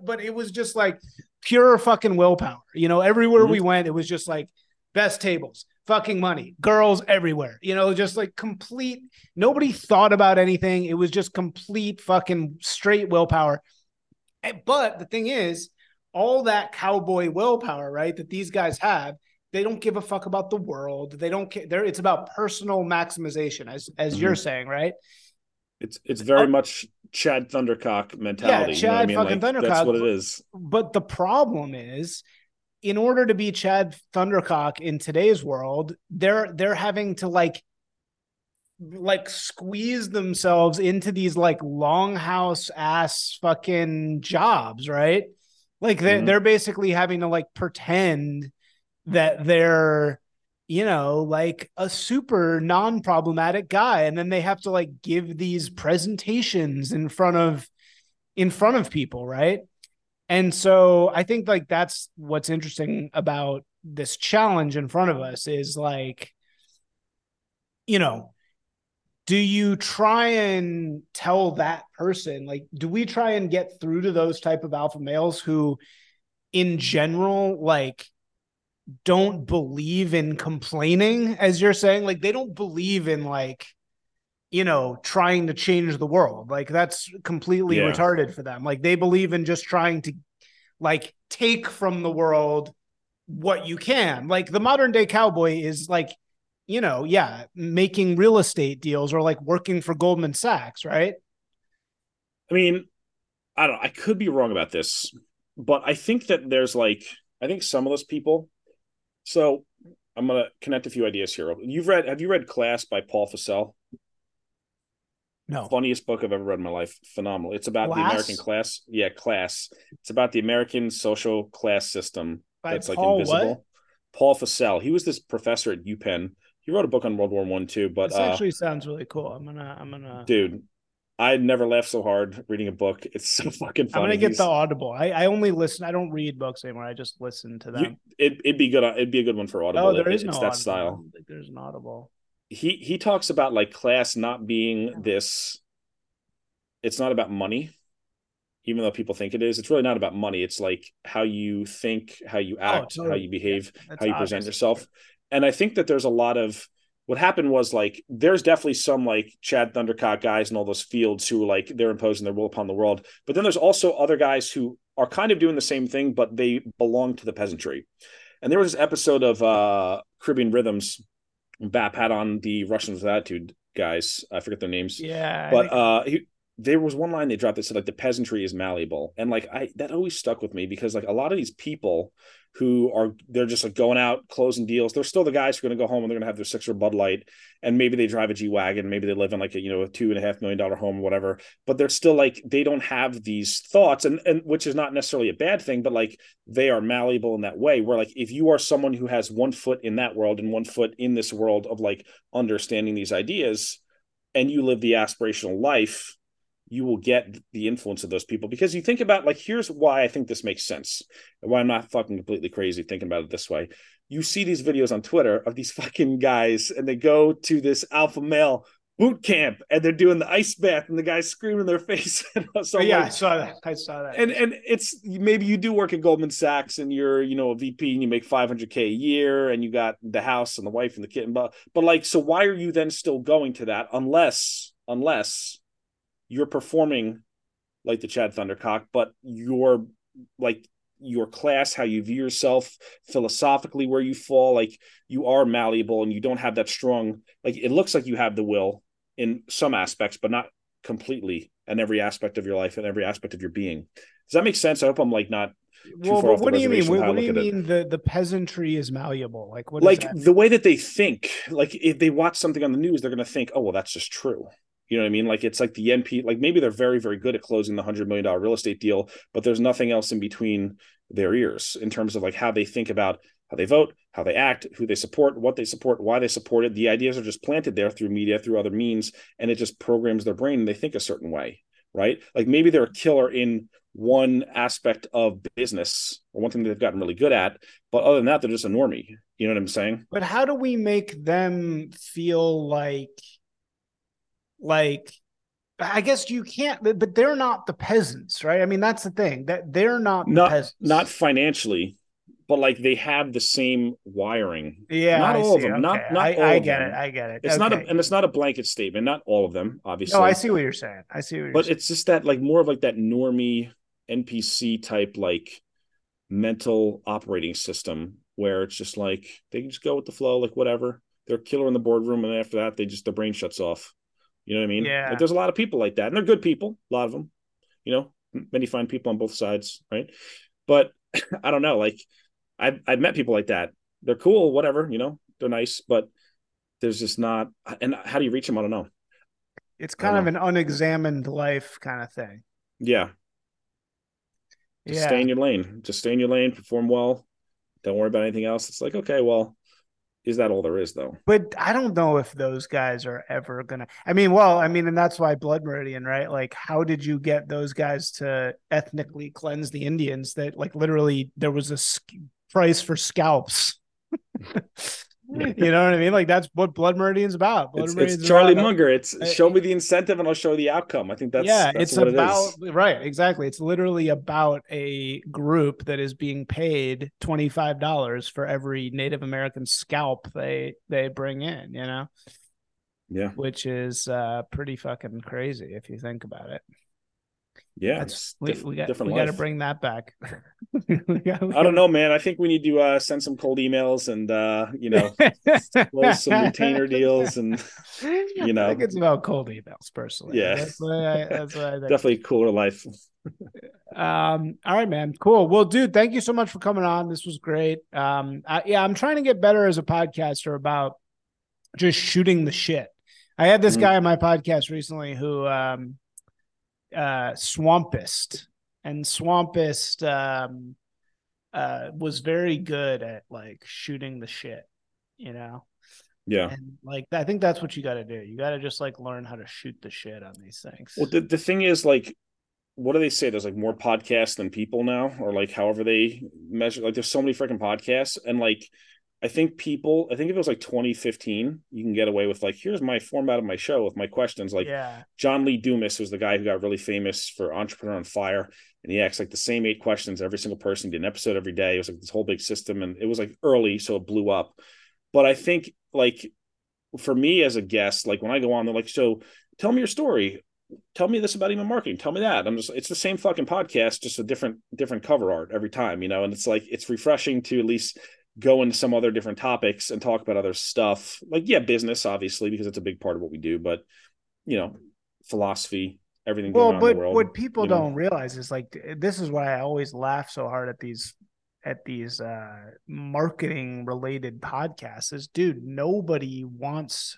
but it was just like pure fucking willpower. You know, everywhere mm-hmm. we went, it was just like best tables, fucking money, girls everywhere. You know, just like complete, nobody thought about anything. It was just complete fucking straight willpower. But the thing is, all that cowboy willpower, right, that these guys have, they don't give a fuck about the world. They don't care. They're, it's about personal maximization, as as mm-hmm. you're saying, right? It's it's very uh, much Chad Thundercock mentality. Yeah, Chad you know what I mean? fucking like, Thundercock. That's what it is. But the problem is, in order to be Chad Thundercock in today's world, they're they're having to like like squeeze themselves into these like longhouse ass fucking jobs, right? Like they mm-hmm. they're basically having to like pretend that they're, you know, like a super non-problematic guy. And then they have to like give these presentations in front of, in front of people. Right. And so I think like, that's what's interesting about this challenge in front of us is like, you know, do you try and tell that person, like, do we try and get through to those type of alpha males who in general, like, don't believe in complaining, as you're saying, like they don't believe in like, you know, trying to change the world. Like that's completely yeah. retarded for them. Like they believe in just trying to like take from the world what you can. Like the modern day cowboy is like, you know, yeah, making real estate deals or like working for Goldman Sachs, right? I mean, I don't know. I could be wrong about this. But I think that there's like, I think some of those people, so I'm going to connect a few ideas here. You've read, have you read Class by Paul Fussell? No. Funniest book I've ever read in my life. Phenomenal. It's about class? the American class. Yeah, Class. It's about the American social class system by that's Paul, like invisible. What? Paul Fussell. He was this professor at UPenn. He wrote a book on World War One too. But this actually uh, sounds really cool. I'm gonna. I'm gonna. Dude, I never laughed so hard reading a book. It's so fucking funny. I'm gonna get He's... the Audible. I, I only listen. I don't read books anymore. I just listen to them. You, it it'd be good. It'd be a good one for Audible. Oh, there it, is it, no it's Audible. That style. Like, there's an Audible. He he talks about like class not being this, it's not about money, even though people think it is. It's really not about money. It's like how you think, how you act, oh, totally. how you behave, yeah, how you obvious. present yourself. And I think that there's a lot of, what happened was like, there's definitely some like Chad Thundercock guys in all those fields who are like, they're imposing their will upon the world. But then there's also other guys who are kind of doing the same thing, but they belong to the peasantry. And there was this episode of uh, Caribbean Rhythms. Bap had on the Russians with Attitude guys. I forget their names. Yeah. But uh, he, there was one line they dropped that said like the peasantry is malleable, and like I that always stuck with me because like a lot of these people who are they're just like going out closing deals. They're still the guys who are going to go home and they're going to have their six or Bud Light, and maybe they drive a G wagon, maybe they live in like a you know a two and a half million dollar home or whatever. But they're still like they don't have these thoughts, and and which is not necessarily a bad thing, but like they are malleable in that way. Where like if you are someone who has one foot in that world and one foot in this world of like understanding these ideas, and you live the aspirational life, you will get the influence of those people. Because you think about, like, here's why I think this makes sense and why I'm not fucking completely crazy thinking about it this way. You see these videos on Twitter of these fucking guys, and they go to this alpha male boot camp, and they're doing the ice bath, and the guy's screaming in their face. so yeah, like, I saw that. I saw that. And and it's maybe you do work at Goldman Sachs, and you're you know a V P, and you make five hundred K a year, and you got the house and the wife and the kid, and but but like, so why are you then still going to that unless unless you're performing like the Chad Thundercock, but your like your class, how you view yourself philosophically, where you fall, like you are malleable and you don't have that strong, like it looks like you have the will in some aspects, but not completely in every aspect of your life and every aspect of your being. Does that make sense? I hope I'm like not too well, far off the reservation. What do you mean? What do you mean the, the peasantry is malleable? Like what? Like the way that they think, like if they watch something on the news, they're going to think, oh, well, that's just true. You know what I mean? Like it's like the N P, like maybe they're very, very good at closing the hundred million dollar real estate deal, but there's nothing else in between their ears in terms of like how they think about how they vote, how they act, who they support, what they support, why they support it. The ideas are just planted there through media, through other means, and it just programs their brain and they think a certain way, right? Like maybe they're a killer in one aspect of business or one thing that they've gotten really good at, but other than that, they're just a normie. You know what I'm saying? But how do we make them feel like Like, I guess you can't, but they're not the peasants, right? I mean, that's the thing that they're not, the not peasants, not financially, but like they have the same wiring. Yeah, not I all see. of them. Okay. Not, not I, all I get them. it. I get it. It's okay. not, a, and it's not a blanket statement. Not all of them, obviously. No, I see what you're saying. I see what you're but saying. But it's just that, like, more of like that normie N P C type, like, mental operating system where it's just like they can just go with the flow, like whatever. They're a killer in the boardroom, and after that, they just the brain shuts off. You know what I mean? Yeah. Like, there's a lot of people like that, and they're good people. A lot of them, you know, many fine people on both sides, right? But I don't know. Like, I've I've met people like that. They're cool, whatever. You know, they're nice, but there's just not. And how do you reach them? I don't know. It's kind of know. an unexamined life kind of thing. Yeah. Just yeah. stay in your lane. Just stay in your lane. Perform well. Don't worry about anything else. It's like, okay, well. Is that all there is, though? But I don't know if those guys are ever going to – I mean, well, I mean, and that's why Blood Meridian, right? Like, how did you get those guys to ethnically cleanse the Indians that, like, literally there was a sc- price for scalps? You know what I mean? Like, that's what Blood Meridian's about. Blood it's Meridian's it's Charlie about, Munger. It's uh, show me the incentive and I'll show you the outcome. I think that's, yeah, that's it's what about, it is. Right, exactly. It's literally about a group that is being paid twenty-five dollars for every Native American scalp they they bring in, you know? Yeah. Which is uh, pretty fucking crazy if you think about it. Yeah, it's we, diff- we got different we got to bring that back. we got, we I don't know, man. I think we need to uh, send some cold emails and uh, you know, close some retainer deals and you know. I think it's about cold emails, personally. Yeah, that's what I, that's what I think. Definitely cooler life. Um, all right, man. Cool. Well, dude, thank you so much for coming on. This was great. Um, I, yeah, I'm trying to get better as a podcaster about just shooting the shit. I had this mm-hmm. guy on my podcast recently who um, uh, Swampist and Swampist um, uh, was very good at like shooting the shit, you know? Yeah. And like, I think that's what you got to do. You got to just like learn how to shoot the shit on these things. Well, the, the thing is like, what do they say? There's like more podcasts than people now, or like however they measure, like there's so many freaking podcasts. And like, I think people, I think if it was like twenty fifteen, you can get away with like, here's my format of my show with my questions. Like yeah. John Lee Dumas was the guy who got really famous for Entrepreneur on Fire. And he asked like the same eight questions, every single person did an episode every day. It was like this whole big system, and it was like early. So it blew up. But I think like for me as a guest, like when I go on, they're like, so tell me your story. Tell me this about email marketing. Tell me that. I'm just, it's the same fucking podcast, just a different, different cover art every time, you know? And it's like, it's refreshing to at least go into some other different topics and talk about other stuff. Like, yeah, business, obviously, because it's a big part of what we do, but you know, philosophy, everything going well, on but in the world, what people you know? Don't realize is like, this is why I always laugh so hard at these, at these uh, marketing related podcasts is dude, nobody wants,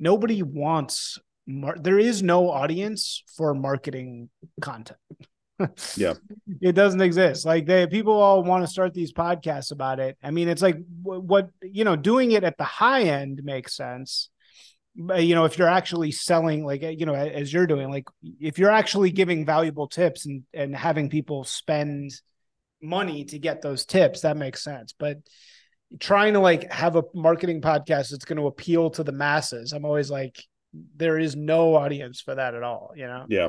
nobody wants, Mar- there is no audience for marketing content. Yeah. It doesn't exist. Like they, people all want to start these podcasts about it. I mean, it's like what, what, you know, doing it at the high end makes sense. But, you know, if you're actually selling, like, you know, as you're doing, like if you're actually giving valuable tips and, and having people spend money to get those tips, that makes sense. But trying to like have a marketing podcast that's going to appeal to the masses, I'm always like, there is no audience for that at all, you know? Yeah.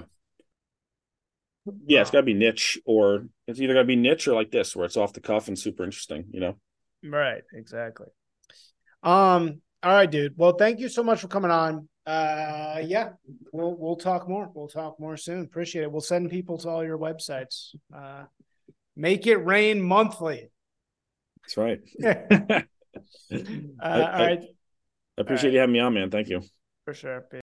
Yeah, it's got to be niche, or it's either got to be niche or like this, where it's off the cuff and super interesting, you know? Right, exactly. Um. All right, dude. Well, thank you so much for coming on. Uh, yeah, we'll we'll talk more. We'll talk more soon. Appreciate it. We'll send people to all your websites. Uh, Make It Rain Monthly. That's right. uh, I, all right. I appreciate all right. you having me on, man. Thank you. For sure.